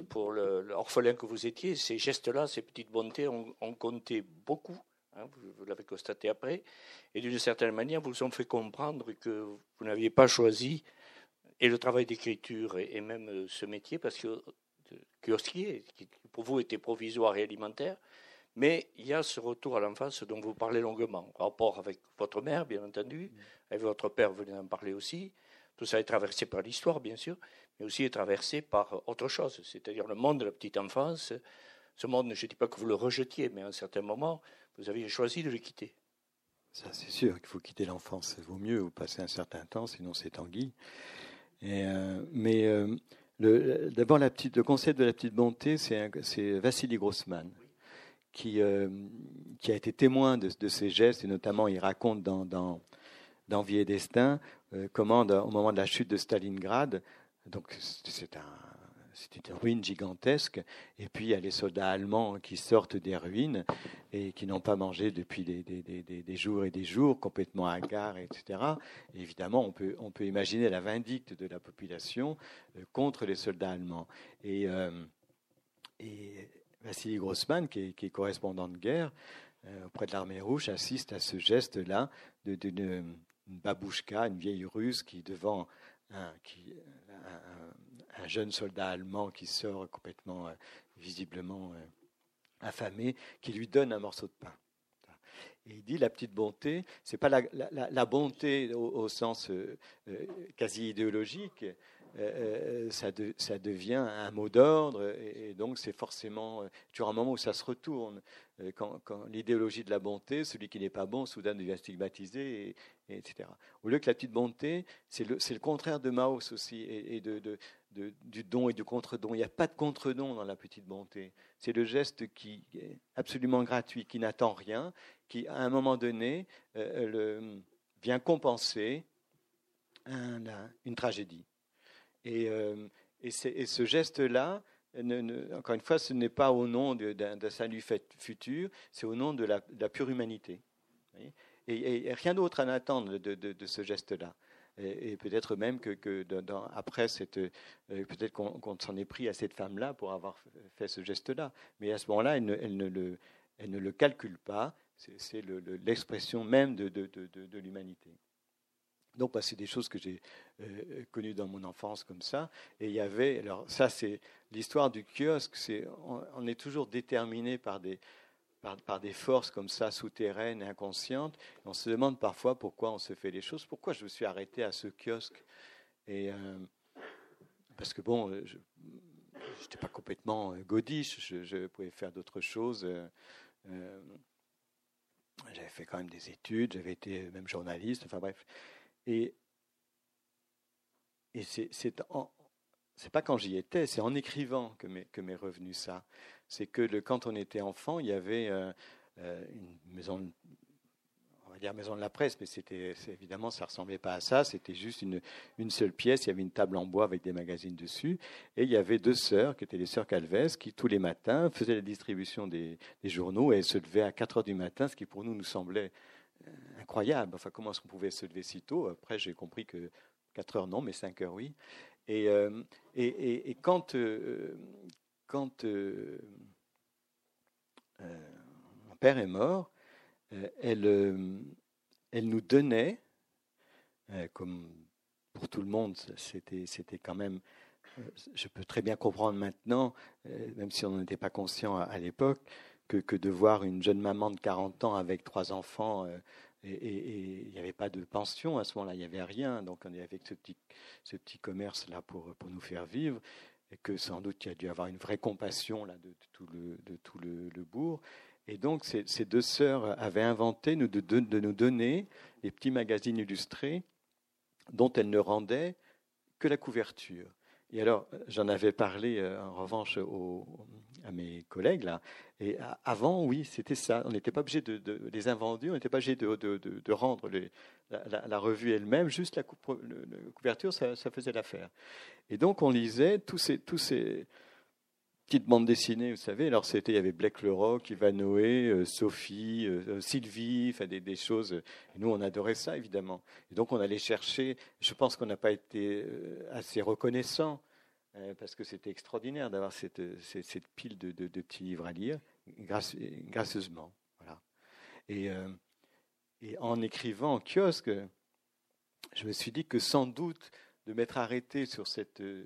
Pour l'orphelin que vous étiez, ces gestes-là, ces petites bontés ont compté beaucoup, hein, vous l'avez constaté après, et d'une certaine manière, vous ont fait comprendre que vous n'aviez pas choisi et le travail d'écriture et même ce métier, parce que kiosquier, qui pour vous était provisoire et alimentaire, mais il y a ce retour à l'enfance dont vous parlez longuement, en rapport avec votre mère, bien entendu, avec votre père, vous venez d'en parler aussi. Tout ça est traversé par l'histoire, bien sûr, mais aussi est traversé par autre chose, c'est-à-dire le monde de la petite enfance. Ce monde, je ne dis pas que vous le rejetiez, mais à un certain moment, vous aviez choisi de le quitter. Ça, c'est sûr qu'il faut quitter l'enfance. Ça vaut mieux, vous passez un certain temps, sinon c'est anguille. D'abord, le concept de la petite bonté, c'est Vassili Grossman, qui a été témoin de ces gestes, et notamment, il raconte dans Vie et Destin, comment, au moment de la chute de Stalingrad, donc c'était une ruine gigantesque, et puis il y a les soldats allemands qui sortent des ruines et qui n'ont pas mangé depuis des jours et des jours, complètement hagards, etc. Et évidemment, on peut imaginer la vindicte de la population contre les soldats allemands. Et Vassili Grossman, qui est correspondant de guerre auprès de l'Armée rouge, assiste à ce geste-là une babouchka, une vieille russe qui, devant un jeune soldat allemand qui sort complètement, visiblement affamé, qui lui donne un morceau de pain. Et il dit, la petite bonté, ce n'est pas la bonté au sens quasi idéologique, ça devient un mot d'ordre, et donc c'est forcément toujours un moment où ça se retourne. Quand l'idéologie de la bonté, celui qui n'est pas bon, soudain devient stigmatisé, etc. Au lieu que la petite bonté, c'est le contraire de Maus aussi, et du don et du contre-don. Il n'y a pas de contre-don dans la petite bonté. C'est le geste qui est absolument gratuit, qui n'attend rien, qui, à un moment donné, vient compenser une tragédie. Et ce geste-là, encore une fois, ce n'est pas au nom d'un salut futur, c'est au nom de la pure humanité. Et rien d'autre à attendre de ce geste-là. Et peut-être même après peut-être qu'on s'en est pris à cette femme-là pour avoir fait ce geste-là. Mais à ce moment-là, elle ne le calcule pas. C'est l'expression même de l'humanité. Donc, bah, c'est des choses que j'ai connues dans mon enfance comme ça. Et il y avait, alors ça, c'est l'histoire du kiosque. C'est, on est toujours déterminé par des forces comme ça, souterraines, inconscientes. Et on se demande parfois pourquoi on se fait les choses, pourquoi je me suis arrêté à ce kiosque. Et parce que bon, je n'étais pas complètement godiche. Je pouvais faire d'autres choses. J'avais fait quand même des études. J'avais été même journaliste. Enfin bref. Et c'est pas quand j'y étais, c'est en écrivant que m'est revenu ça. C'est que quand on était enfant, il y avait une maison, on va dire maison de la presse, mais évidemment ça ressemblait pas à ça. C'était juste une seule pièce. Il y avait une table en bois avec des magazines dessus, et il y avait deux sœurs qui étaient les sœurs Calvez, qui tous les matins faisaient la distribution des journaux, et elles se levaient à 4 heures du matin, ce qui pour nous semblait incroyable. Enfin, comment est-ce qu'on pouvait se lever si tôt? Après, j'ai compris que 4 heures, non, mais 5 heures, oui. Et quand mon père est mort, elle nous donnait, comme pour tout le monde, c'était quand même... Je peux très bien comprendre maintenant, même si on n'en était pas conscient à l'époque, que de voir une jeune maman de 40 ans avec 3 enfants, et il n'y avait pas de pension à ce moment-là, il n'y avait rien, donc on est avec ce petit commerce-là pour nous faire vivre, et que sans doute il y a dû avoir une vraie compassion là, de tout le bourg. Et donc ces deux sœurs avaient inventé de nous donner des petits magazines illustrés dont elles ne rendaient que la couverture. Et alors, j'en avais parlé en revanche à mes collègues là. Et avant, oui, c'était ça. On n'était pas obligé de les invendus, on n'était pas obligé de rendre la revue elle-même. Juste la couverture, ça faisait l'affaire. Et donc, on lisait tous ces petites bandes dessinées, vous savez. Alors, il y avait Blake Le Rock, Ivanhoé, Sophie, Sylvie, enfin des choses. Et nous, on adorait ça, évidemment. Et donc, on allait chercher. Je pense qu'on n'a pas été assez reconnaissants, parce que c'était extraordinaire d'avoir cette pile de petits livres à lire, gracieusement. Voilà. Et en écrivant en kiosque, je me suis dit que sans doute, de m'être arrêté sur ce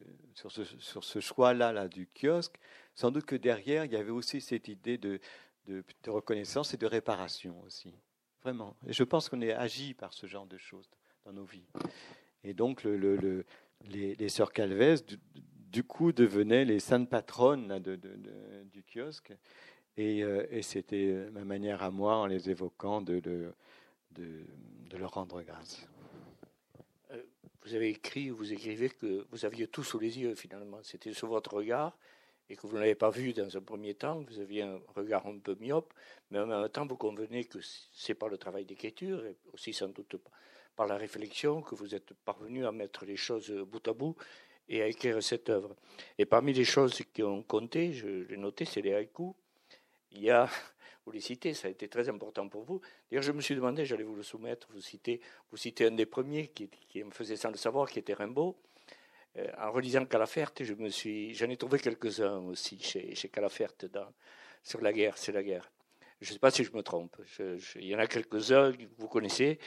choix-là du kiosque, sans doute que derrière, il y avait aussi cette idée de reconnaissance et de réparation aussi. Vraiment. Et je pense qu'on est agi par ce genre de choses dans nos vies. Et donc, les sœurs Calvez, du coup, devenaient les saintes patronnes là, du kiosque. Et c'était ma manière à moi, en les évoquant, de leur rendre grâce. Vous avez écrit, vous écrivez que vous aviez tout sous les yeux, finalement. C'était sous votre regard et que vous ne l'avez pas vu dans un premier temps. Vous aviez un regard un peu myope, mais en même temps, vous convenez que c'est par le travail d'écriture et aussi sans doute par la réflexion que vous êtes parvenu à mettre les choses bout à bout et à écrire cette œuvre. Et parmi les choses qui ont compté, je l'ai noté, c'est les haïkus. Il y a... Vous les citez, ça a été très important pour vous. D'ailleurs, je me suis demandé, j'allais vous le soumettre, vous citez un des premiers qui me faisait sans le savoir, qui était Rimbaud. En relisant Calaferte, j'en ai trouvé quelques-uns aussi chez Calaferte sur la guerre, c'est la guerre. Je ne sais pas si je me trompe. Il y en a quelques-uns que vous connaissez.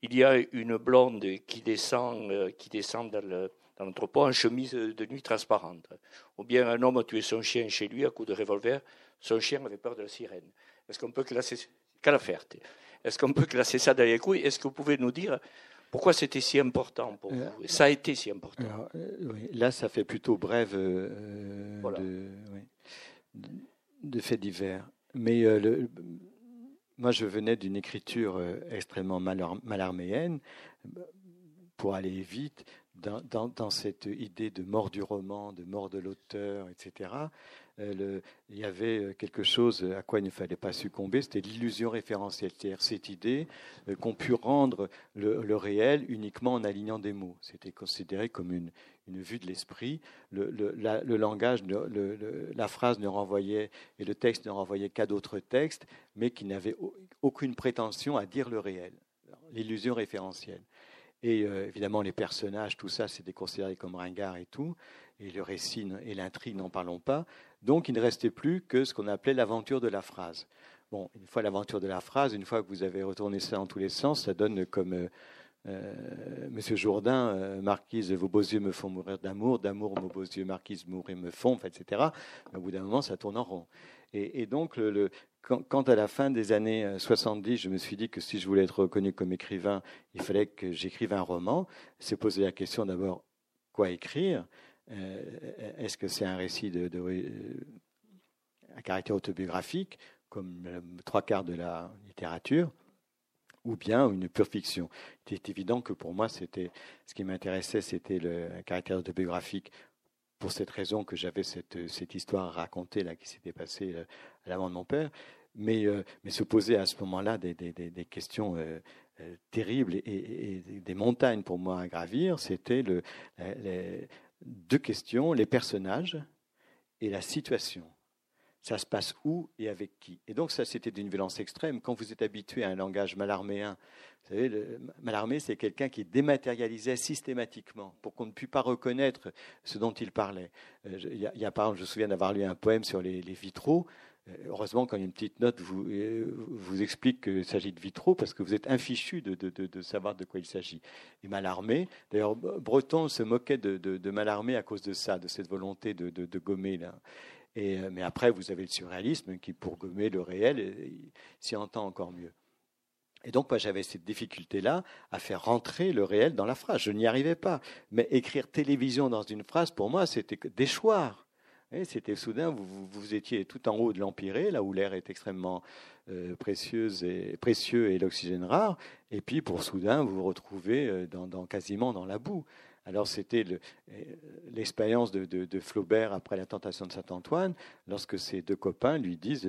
Il y a une blonde qui descend dans l'entrepôt en chemise de nuit transparente. Ou bien un homme a tué son chien chez lui à coups de revolver. Son chien avait peur de la sirène. Est-ce qu'on peut classer Calaferte? Est-ce qu'on peut classer ça dans les couilles? Est-ce que vous pouvez nous dire pourquoi c'était si important pour vous? Ça a été si important. Alors, oui, là, ça fait plutôt brève voilà. de faits divers. Mais moi, je venais d'une écriture extrêmement mallarméenne pour aller vite dans cette idée de mort du roman, de mort de l'auteur, etc. Il y avait quelque chose à quoi il ne fallait pas succomber, c'était l'illusion référentielle, c'est-à-dire cette idée qu'on pût rendre le réel uniquement en alignant des mots. C'était considéré comme une vue de l'esprit. Le langage, la phrase ne renvoyait, et le texte ne renvoyait qu'à d'autres textes, mais qui n'avaient aucune prétention à dire le réel. L'illusion référentielle. Et évidemment, les personnages, tout ça, c'était considéré comme ringard et tout. Et le récit et l'intrigue, n'en parlons pas. Donc, il ne restait plus que ce qu'on appelait l'aventure de la phrase. Bon, une fois l'aventure de la phrase, une fois que vous avez retourné ça dans tous les sens, ça donne comme Monsieur Jourdain, marquise, vos beaux yeux me font mourir d'amour, d'amour, vos beaux yeux, marquise, mourir me font, etc. Au bout d'un moment, ça tourne en rond. Et donc, quand à la fin des années 70, je me suis dit que si je voulais être reconnu comme écrivain, il fallait que j'écrive un roman, c'est poser la question d'abord, quoi écrire ? Est-ce que c'est un récit à caractère autobiographique, comme trois quarts de la littérature, ou bien une pure fiction. C'est évident que pour moi, ce qui m'intéressait, c'était le caractère autobiographique, pour cette raison que j'avais cette histoire à raconter là, qui s'était passée à l'avant de mon père, mais se poser à ce moment-là des questions terribles et des montagnes pour moi à gravir, c'était les deux questions, les personnages et la situation. Ça se passe où et avec qui? Et donc ça, c'était d'une violence extrême. Quand vous êtes habitué à un langage mallarméen, vous savez, Mallarmé, c'est quelqu'un qui dématérialisait systématiquement pour qu'on ne puisse pas reconnaître ce dont il parlait. Je me souviens d'avoir lu un poème sur les vitraux. Heureusement, quand une petite note vous explique qu'il s'agit de vitraux, parce que vous êtes infichu de savoir de quoi il s'agit. Et Mallarmé, d'ailleurs, Breton se moquait de Mallarmé à cause de ça, de cette volonté de gommer là. Mais après, vous avez le surréalisme qui, pour gommer le réel, s'y entend encore mieux. Et donc, moi, j'avais cette difficulté-là à faire rentrer le réel dans la phrase. Je n'y arrivais pas. Mais écrire télévision dans une phrase, pour moi, c'était déchoir. C'était soudain, vous étiez tout en haut de l'empyrée, là où l'air est extrêmement précieux et l'oxygène rare. Et puis, pour soudain, vous vous retrouvez quasiment dans la boue. Alors, c'était l'expérience de Flaubert après la tentation de Saint-Antoine, lorsque ses deux copains lui disent,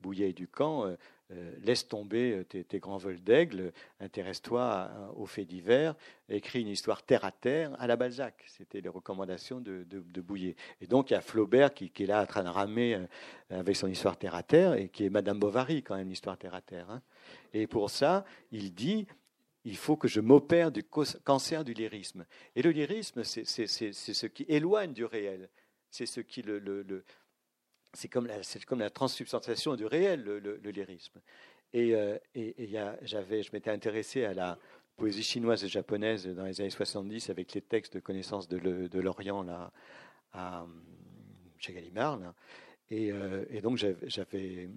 Bouillet et Ducamp, laisse tomber tes grands vols d'aigle, intéresse-toi aux faits divers, écris une histoire terre à la Balzac. C'était les recommandations de Bouillet. Et donc, il y a Flaubert qui est là en train de ramer avec son histoire terre à terre, et qui est Madame Bovary, quand même, l'histoire terre à terre. Et pour ça, il dit... Il faut que je m'opère du cancer du lyrisme. Et le lyrisme, c'est ce qui éloigne du réel. C'est ce qui c'est comme la transsubstantiation du réel, le lyrisme. Je m'étais intéressé à la poésie chinoise et japonaise dans les années 70 avec les textes de connaissance de l'Orient là, chez Gallimard. Là. Et donc j'avais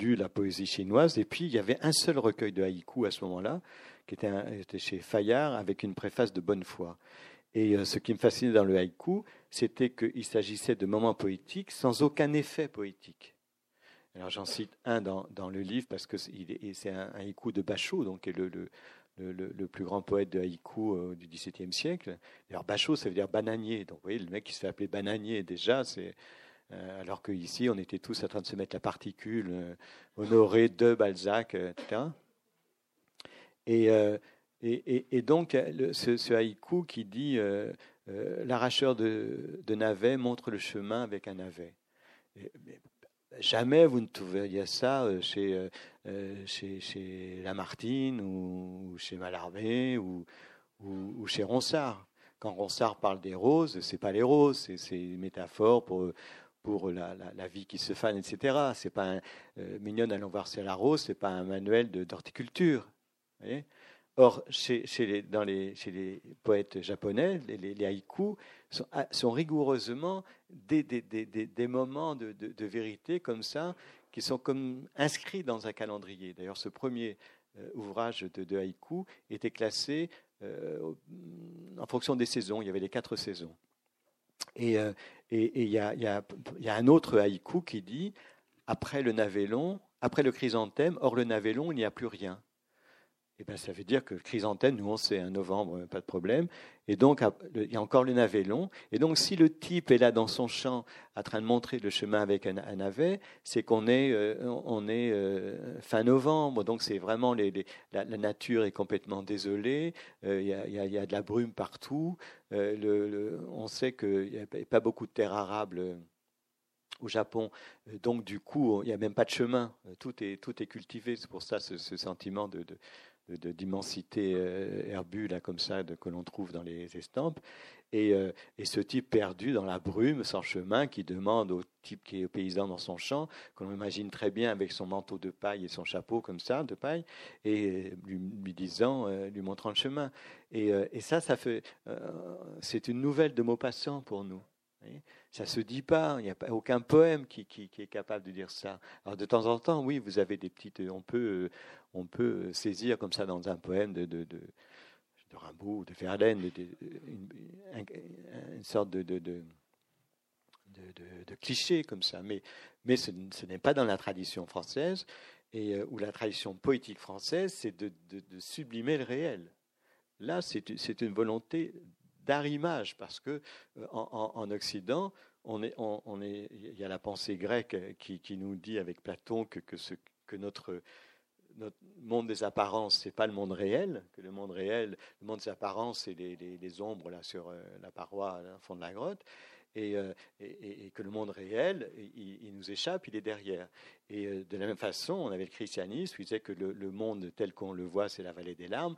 lu la poésie chinoise, et puis il y avait un seul recueil de haïkus à ce moment-là, qui était chez Fayard, avec une préface de Bonnefoy. Et ce qui me fascinait dans le haïku, c'était qu'il s'agissait de moments poétiques sans aucun effet poétique. Alors j'en cite un dans le livre, parce que c'est un haïku de Basho, donc qui est le plus grand poète de haïku du XVIIe siècle. D'ailleurs, Basho, ça veut dire bananier. Donc vous voyez, le mec qui se fait appeler bananier, déjà, c'est... Alors qu'ici, on était tous en train de se mettre la particule, honoré de Balzac, etc. Et donc, ce haïku qui dit l'arracheur de navets montre le chemin avec un navet. Jamais vous ne trouveriez ça chez Lamartine ou chez Mallarmé ou chez Ronsard. Quand Ronsard parle des roses, c'est pas les roses, c'est une métaphore pour la vie qui se fane, etc. C'est pas mignonne, allons voir c'est la rose, c'est pas un manuel d'horticulture. Voyez. Or, chez les poètes japonais, les haïkus sont rigoureusement des moments de vérité comme ça, qui sont comme inscrits dans un calendrier. D'ailleurs, ce premier ouvrage de haïku était classé en fonction des saisons. Il y avait les 4 saisons. Et il y a un autre haïku qui dit « Après le navet long, après le chrysanthème, hors le navet long, il n'y a plus rien ». Et ben, ça veut dire que le chrysanthème, nous on sait, en novembre, pas de problème. Et donc, il y a encore le navet long. Et donc, si le type est là dans son champ, en train de montrer le chemin avec un navet, c'est qu'on est, fin novembre. Donc, c'est vraiment la nature est complètement désolée. Il y a de la brume partout. On sait qu'il n'y a pas beaucoup de terres arables au Japon. Donc, du coup, il n'y a même pas de chemin. Tout est cultivé. C'est pour ça ce sentiment d'immensité herbue, là, comme ça, que l'on trouve dans les estampes. Et ce type perdu dans la brume, sans chemin, qui demande au type qui est paysan dans son champ, que l'on imagine très bien avec son manteau de paille et son chapeau comme ça, de paille, et lui montrant le chemin. Et ça fait... c'est une nouvelle de Maupassant pour nous. Ça ne se dit pas, il n'y a aucun poème qui est capable de dire ça. Alors de temps en temps, oui, vous avez des petites... On peut saisir comme ça dans un poème de Rimbaud, de Verlaine, une sorte de cliché comme ça. Mais ce n'est pas dans la tradition française, ou la tradition poétique française, c'est de sublimer le réel. Là, c'est une volonté d'arrimage, parce que en Occident, il y a la pensée grecque qui nous dit avec Platon que notre monde des apparences, c'est pas le monde réel, que le monde réel, le monde des apparences, c'est les ombres là sur la paroi, là, au fond de la grotte, et que le monde réel, il nous échappe, il est derrière. Et de la même façon, on avait le christianisme, qui disait que le monde tel qu'on le voit, c'est la vallée des larmes.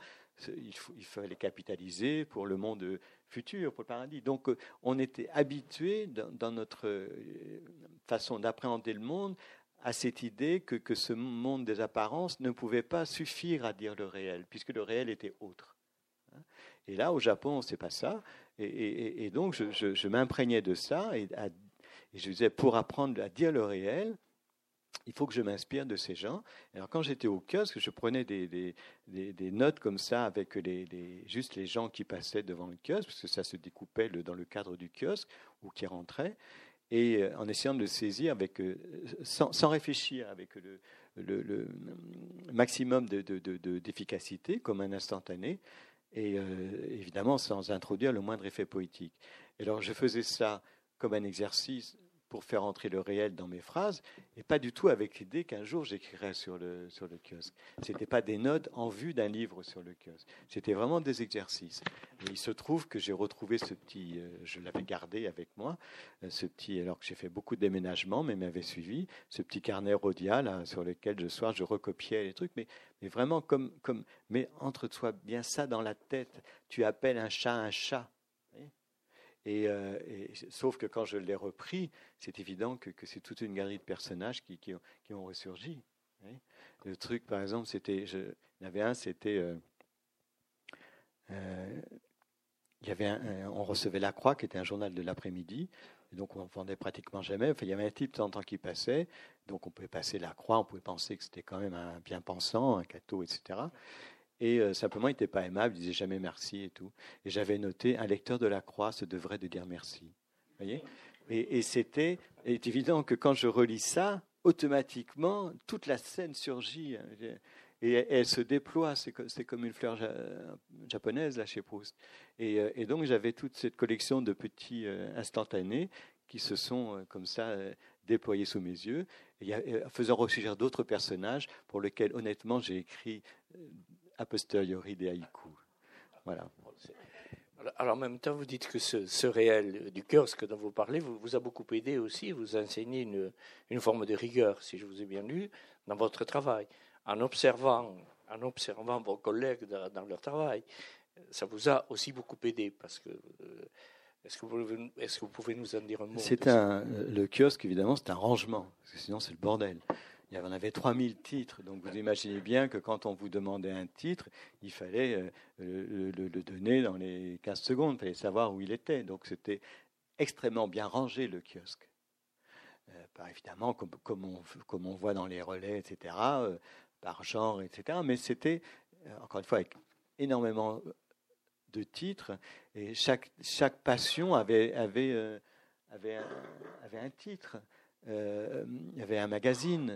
Il fallait capitaliser pour le monde futur, pour le paradis. Donc, on était habitué dans notre façon d'appréhender le monde à cette idée que ce monde des apparences ne pouvait pas suffire à dire le réel, puisque le réel était autre. Et là, au Japon, c'est pas ça. Et donc, je m'imprégnais de ça et je disais, pour apprendre à dire le réel, il faut que je m'inspire de ces gens. Alors, quand j'étais au kiosque, je prenais des notes comme ça avec juste les gens qui passaient devant le kiosque, parce que ça se découpait dans le cadre du kiosque ou qui rentraient, et en essayant de le saisir sans réfléchir, avec le maximum d'efficacité, comme un instantané, et évidemment sans introduire le moindre effet poétique. Et alors, je faisais ça comme un exercice pour faire entrer le réel dans mes phrases, et pas du tout avec l'idée qu'un jour j'écrirais sur le kiosque. Ce n'était pas des notes en vue d'un livre sur le kiosque. C'était vraiment des exercices. Et il se trouve que j'ai retrouvé ce petit... je l'avais gardé avec moi, alors que j'ai fait beaucoup de déménagements, mais il m'avait suivi, ce petit carnet Rodia, là, sur lequel, le soir, je recopiais les trucs, mais vraiment mais entre-toi bien ça dans la tête. Tu appelles un chat un chat. Et sauf que quand je l'ai repris, c'est évident que c'est toute une galerie de personnages qui ont ressurgi. Oui. Le truc, par exemple, on recevait La Croix, qui était un journal de l'après-midi, et donc on ne vendait pratiquement jamais. Enfin, il y avait un type de temps en temps qui passait, donc on pouvait passer La Croix, on pouvait penser que c'était quand même un bien-pensant, un catho, etc. Et simplement, il n'était pas aimable, il ne disait jamais merci et tout. Et j'avais noté, un lecteur de La Croix se devrait de dire merci. Voyez ? Et c'est évident que quand je relis ça, automatiquement, toute la scène surgit. Et elle se déploie, c'est comme une fleur japonaise, là, chez Proust. Et donc, j'avais toute cette collection de petits instantanés qui se sont, comme ça, déployés sous mes yeux, faisant ressurgir d'autres personnages pour lesquels, honnêtement, j'ai écrit... a posteriori des haïkus. Voilà. Alors, en même temps, vous dites que ce réel du kiosque dont vous parlez vous a beaucoup aidé aussi, vous enseignez une forme de rigueur, si je vous ai bien lu, dans votre travail, en observant vos collègues dans leur travail. Ça vous a aussi beaucoup aidé, parce que... Est-ce que vous pouvez nous en dire un mot? Le kiosque, évidemment, c'est un rangement, parce que sinon c'est le bordel. Il y en avait 3000 titres, donc vous imaginez bien que quand on vous demandait un titre, il fallait le donner dans les 15 secondes, il fallait savoir où il était. Donc c'était extrêmement bien rangé, le kiosque. Évidemment, comme on voit dans les relais, etc., par genre, etc., mais c'était, encore une fois, avec énormément de titres, et chaque passion avait un titre. Il y avait un magazine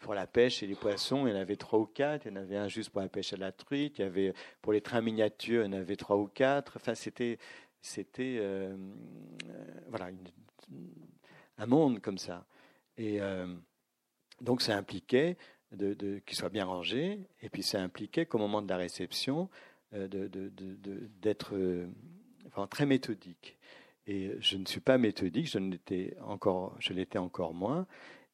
pour la pêche et les poissons, il y en avait 3 ou 4, il y en avait un juste pour la pêche à la truite, il y avait pour les trains miniatures, il y en avait 3 ou 4, enfin c'était un monde comme ça, et donc ça impliquait qu'il soit bien rangé, et puis ça impliquait qu'au moment de la réception d'être vraiment très méthodique. Et je ne suis pas méthodique, je l'étais encore moins.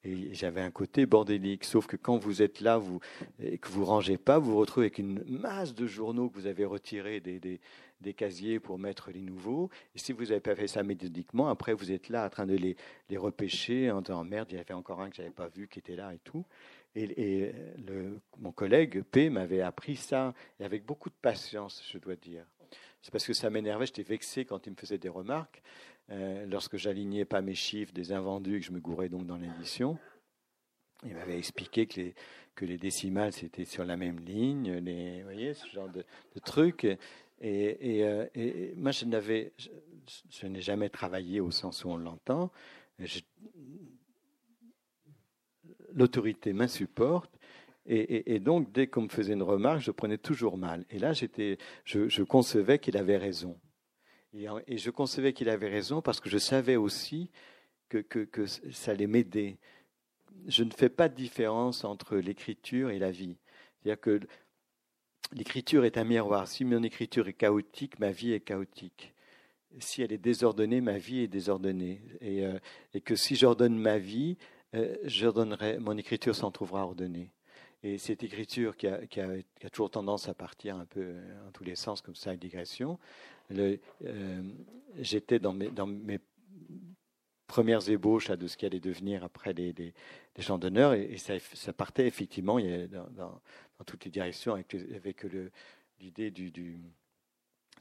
Et j'avais un côté bordélique, sauf que quand vous êtes là et que vous rangez pas, vous vous retrouvez avec une masse de journaux que vous avez retirés des casiers pour mettre les nouveaux. Et si vous n'avez pas fait ça méthodiquement, après vous êtes là en train de les repêcher, en disant merde, il y avait encore un que je n'avais pas vu qui était là et tout. Et mon collègue P m'avait appris ça, et avec beaucoup de patience, je dois dire. C'est parce que ça m'énervait, j'étais vexé quand il me faisait des remarques. Lorsque j'alignais pas mes chiffres des invendus, que je me gourais donc dans l'édition, il m'avait expliqué que les décimales c'était sur la même ligne, vous voyez, ce genre de truc. Et moi, je n'ai jamais travaillé au sens où on l'entend. L'autorité m'insupporte. Et donc, dès qu'on me faisait une remarque, je prenais toujours mal. Et là, je concevais qu'il avait raison. Et je concevais qu'il avait raison parce que je savais aussi que ça allait m'aider. Je ne fais pas de différence entre l'écriture et la vie. C'est-à-dire que l'écriture est un miroir. Si mon écriture est chaotique, ma vie est chaotique. Si elle est désordonnée, ma vie est désordonnée. Et que si j'ordonne ma vie, mon écriture s'en trouvera ordonnée. Et cette écriture qui a toujours tendance à partir un peu en tous les sens, comme ça, à digression. J'étais dans mes premières ébauches de ce qui allait devenir après les gens d'honneur, et ça partait effectivement dans toutes les directions avec l'idée du... Vous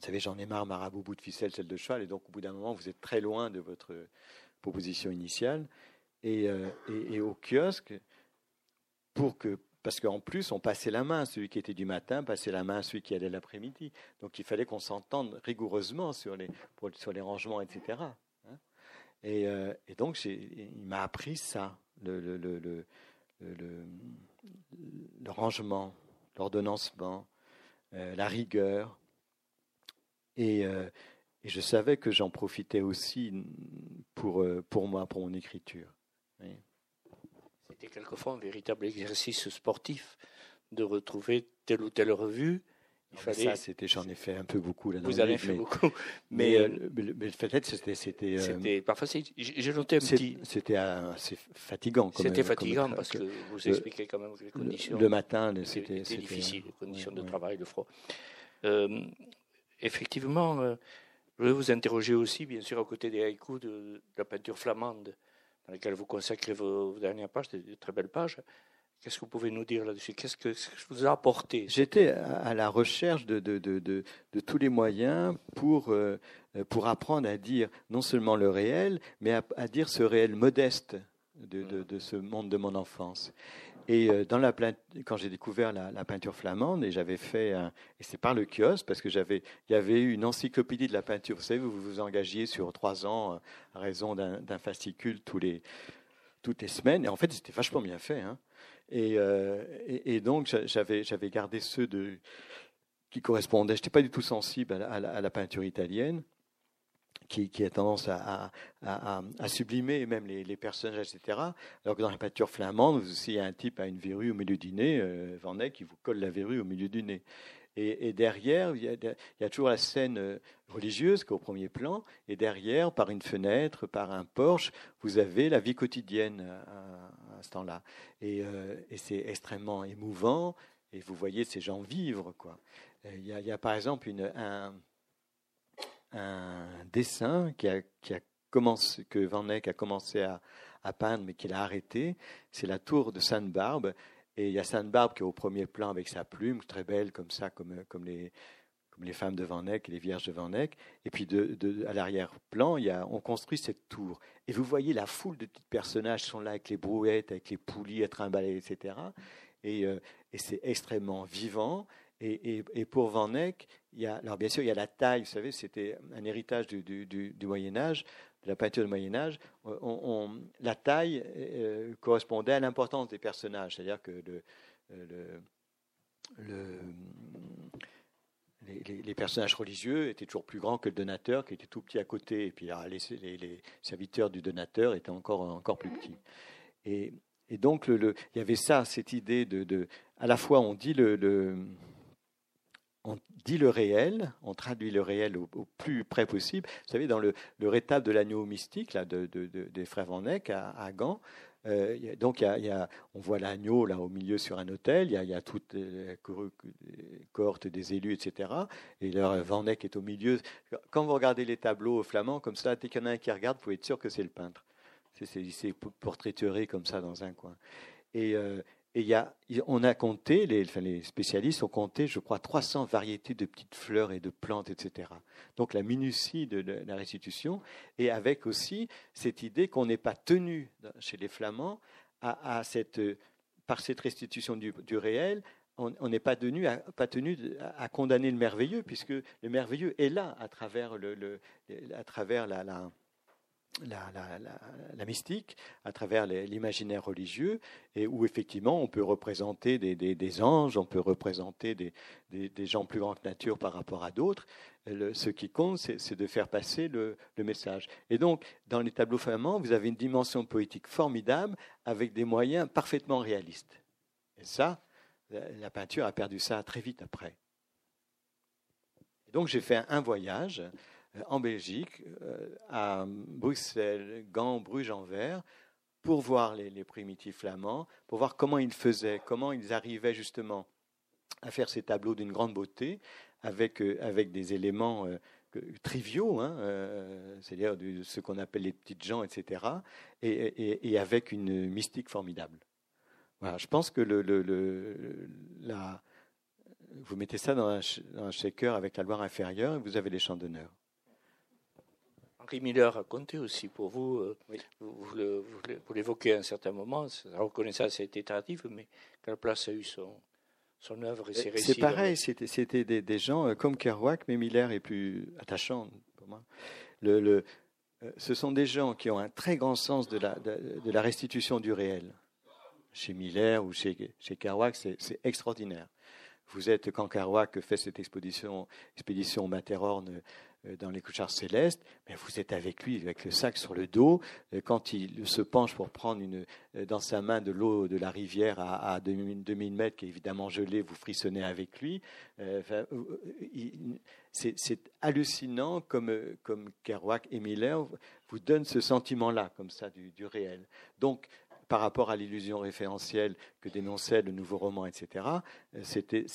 savez, j'en ai marre, marabout, bout de ficelle, celle de cheval, et donc au bout d'un moment, vous êtes très loin de votre proposition initiale. Et au kiosque, parce qu'en plus, on passait la main à celui qui était du matin, passait la main à celui qui allait l'après-midi. Donc, il fallait qu'on s'entende rigoureusement sur les rangements, etc. Et donc, il m'a appris ça, le rangement, l'ordonnancement, la rigueur. Et je savais que j'en profitais aussi pour moi, pour mon écriture. Oui. C'était quelquefois un véritable exercice sportif de retrouver telle ou telle revue. J'en ai fait un peu beaucoup. Vous avez fait beaucoup. Mais peut-être c'était pas facile. J'ai noté un petit... C'était assez fatigant. C'était fatigant parce que vous expliquez quand même les conditions. Le matin, c'était difficile, les conditions de travail, le froid. Effectivement, je voulais vous interroger aussi, bien sûr, à côté des haïkus de la peinture flamande, dans laquelle vous consacrez vos dernières pages, de très belles pages. Qu'est-ce que vous pouvez nous dire là-dessus ? Qu'est-ce que vous a apporté ? J'étais à la recherche de tous les moyens pour apprendre à dire non seulement le réel, mais à dire ce réel modeste de ce monde de mon enfance. Et quand j'ai découvert la peinture flamande, et j'avais fait et c'est par le kiosque, parce que il y avait eu une encyclopédie de la peinture. Vous savez, vous vous engagiez sur 3 ans à raison d'un fascicule toutes les semaines. Et en fait, c'était vachement bien fait. Hein. Et donc, j'avais gardé ceux qui correspondaient. Je n'étais pas du tout sensible à la peinture italienne. Qui a tendance à sublimer même les personnages, etc. Alors que dans la peinture flamande, s'il y a un type a une verrue au milieu du nez, Van Eyck, il vous colle la verrue au milieu du nez. Et derrière, il y a toujours la scène religieuse qui est au premier plan, et derrière, par une fenêtre, par un porche, vous avez la vie quotidienne à ce temps-là. Et c'est extrêmement émouvant, et vous voyez ces gens vivre, quoi. Il y a par exemple un dessin que Van Eyck a commencé à peindre, mais qu'il a arrêté. C'est la tour de Sainte-Barbe. Et il y a Sainte-Barbe qui est au premier plan avec sa plume, très belle comme ça, comme les femmes de Van Eyck et les vierges de Van Eyck. Et puis à l'arrière-plan, on construit cette tour. Et vous voyez la foule de petits personnages sont là avec les brouettes, avec les poulies à trimballer, etc. Et c'est extrêmement vivant. Et pour Van Eyck, alors bien sûr, il y a la taille. Vous savez, c'était un héritage du Moyen-Âge, de la peinture du Moyen-Âge. La taille correspondait à l'importance des personnages. C'est-à-dire que les personnages religieux étaient toujours plus grands que le donateur, qui était tout petit à côté. Et puis les serviteurs du donateur étaient encore plus petits. Et donc, il y avait cette idée à la fois, on dit on dit le réel, on traduit le réel au plus près possible. Vous savez, dans le rétable de l'agneau mystique là, des frères Van Eyck à Gand, donc on voit l'agneau là, au milieu sur un autel, il y a toute la cohorte des élus, etc. Et leur Van Eyck est au milieu. Quand vous regardez les tableaux flamands, comme ça, dès qu'il y en a un qui regarde, vous pouvez être sûr que c'est le peintre. C'est portraituré comme ça dans un coin. Et on a compté, les spécialistes ont compté, je crois, 300 variétés de petites fleurs et de plantes, etc. Donc la minutie de la restitution, et avec aussi cette idée qu'on n'est pas tenu chez les Flamands par cette restitution du réel, on n'est pas tenu à condamner le merveilleux, puisque le merveilleux est là à travers la mystique, à travers l'imaginaire religieux, et où effectivement on peut représenter des anges, on peut représenter des gens plus grands que nature par rapport à d'autres. Ce qui compte, c'est de faire passer le message. Et donc, dans les tableaux flamands, vous avez une dimension poétique formidable avec des moyens parfaitement réalistes. Et ça, la peinture a perdu ça très vite après. Et donc, j'ai fait un voyage en Belgique, à Bruxelles, Gand, Bruges, Anvers, pour voir les primitifs flamands, pour voir comment ils faisaient, comment ils arrivaient justement à faire ces tableaux d'une grande beauté, avec des éléments triviaux, c'est-à-dire ce qu'on appelle les petites gens, etc., et avec une mystique formidable. Voilà, je pense que vous mettez ça dans un shaker avec la Loire-Inférieure et vous avez les champs d'honneur. Henri Miller a compté aussi pour vous, oui. Vous l'évoquez à un certain moment, la reconnaissance a été tardive, mais quelle place a eu son œuvre et ses récits. C'est pareil, c'était des gens comme Kerouac, mais Miller est plus attachant pour moi. Ce sont des gens qui ont un très grand sens de la restitution du réel. Chez Miller ou chez Kerouac, c'est extraordinaire. Vous êtes, quand Kerouac fait cette expédition au Matterhorn dans les couchards célestes, mais vous êtes avec lui, avec le sac sur le dos, quand il se penche pour prendre dans sa main de l'eau de la rivière à 2000 mètres, qui est évidemment gelée, vous frissonnez avec lui. C'est hallucinant comme Kerouac et Miller vous donnent ce sentiment-là, comme ça, du réel. Donc, par rapport à l'illusion référentielle que dénonçait le nouveau roman, etc., c'était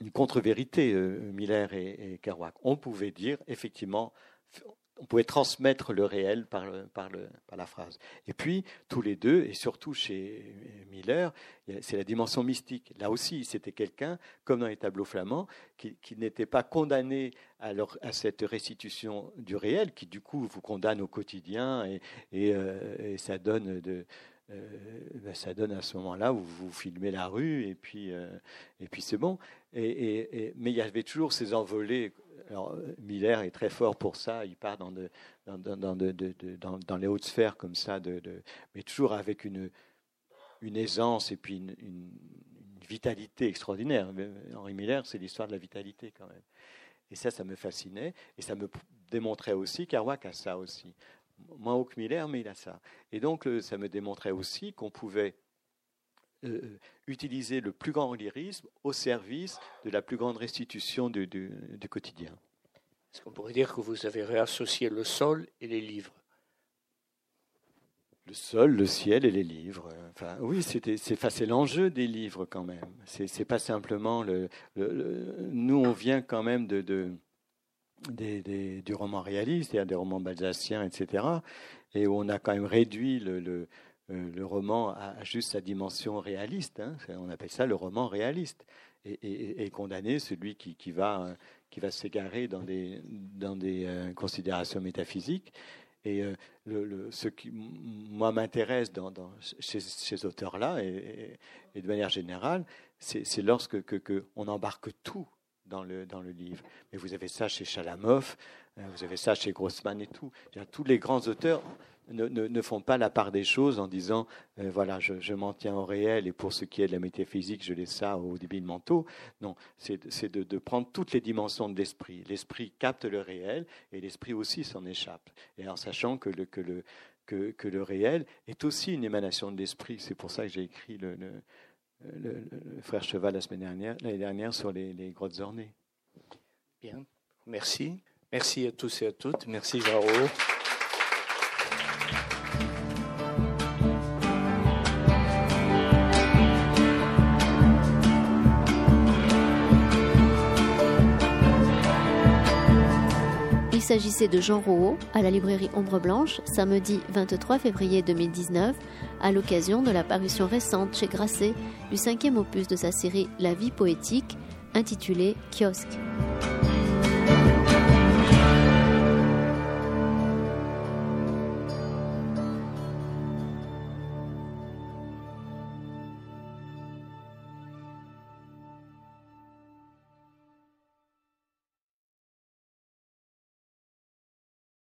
une contre-vérité, Miller et Kerouac. On pouvait dire, effectivement, on pouvait transmettre le réel par la phrase. Et puis, tous les deux, et surtout chez Miller, c'est la dimension mystique. Là aussi, c'était quelqu'un, comme dans les tableaux flamands, qui n'était pas condamné à cette restitution du réel, qui du coup vous condamne au quotidien, et ça donne à ce moment-là où vous filmez la rue, et puis c'est bon. Mais il y avait toujours ces envolées. Alors, Miller est très fort pour ça, il part dans les hautes sphères comme ça, mais toujours avec une aisance et puis une vitalité extraordinaire. Henri Miller, c'est l'histoire de la vitalité quand même. Et ça me fascinait, et ça me démontrait aussi qu'Kerouac a ça aussi. Moins haut que Miller, mais il a ça. Et donc, ça me démontrait aussi qu'on pouvait utiliser le plus grand lyrisme au service de la plus grande restitution du quotidien. Est-ce qu'on pourrait dire que vous avez réassocié le sol et les livres ? Le sol, le ciel et les livres. Enfin, oui, c'est l'enjeu des livres quand même. C'est pas simplement nous, on vient quand même du roman réaliste, c'est-à-dire des romans balsaciens, etc. Et où on a quand même réduit le roman a juste sa dimension réaliste, hein. On appelle ça le roman réaliste, et condamner celui qui va s'égarer dans des considérations métaphysiques. Et ce qui, moi, m'intéresse chez ces auteurs-là, et de manière générale, c'est lorsque on embarque tout dans le livre. Mais vous avez ça chez Chalamov, vous avez ça chez Grossman et tout. Tous les grands auteurs ne font pas la part des choses en disant voilà, je m'en tiens au réel, et pour ce qui est de la métaphysique, je laisse ça aux débiles mentaux. Non, c'est de prendre toutes les dimensions de l'esprit. L'esprit capte le réel, et l'esprit aussi s'en échappe. Et en sachant que le réel est aussi une émanation de l'esprit. C'est pour ça que j'ai écrit le frère Cheval l'année dernière sur les grottes ornées. Bien, merci. Merci à tous et à toutes. Merci Jean Rouaud. Il s'agissait de Jean Rouaud à la librairie Ombre Blanche, samedi 23 février 2019, à l'occasion de la parution récente chez Grasset du 5e opus de sa série La vie poétique, intitulé Kiosque.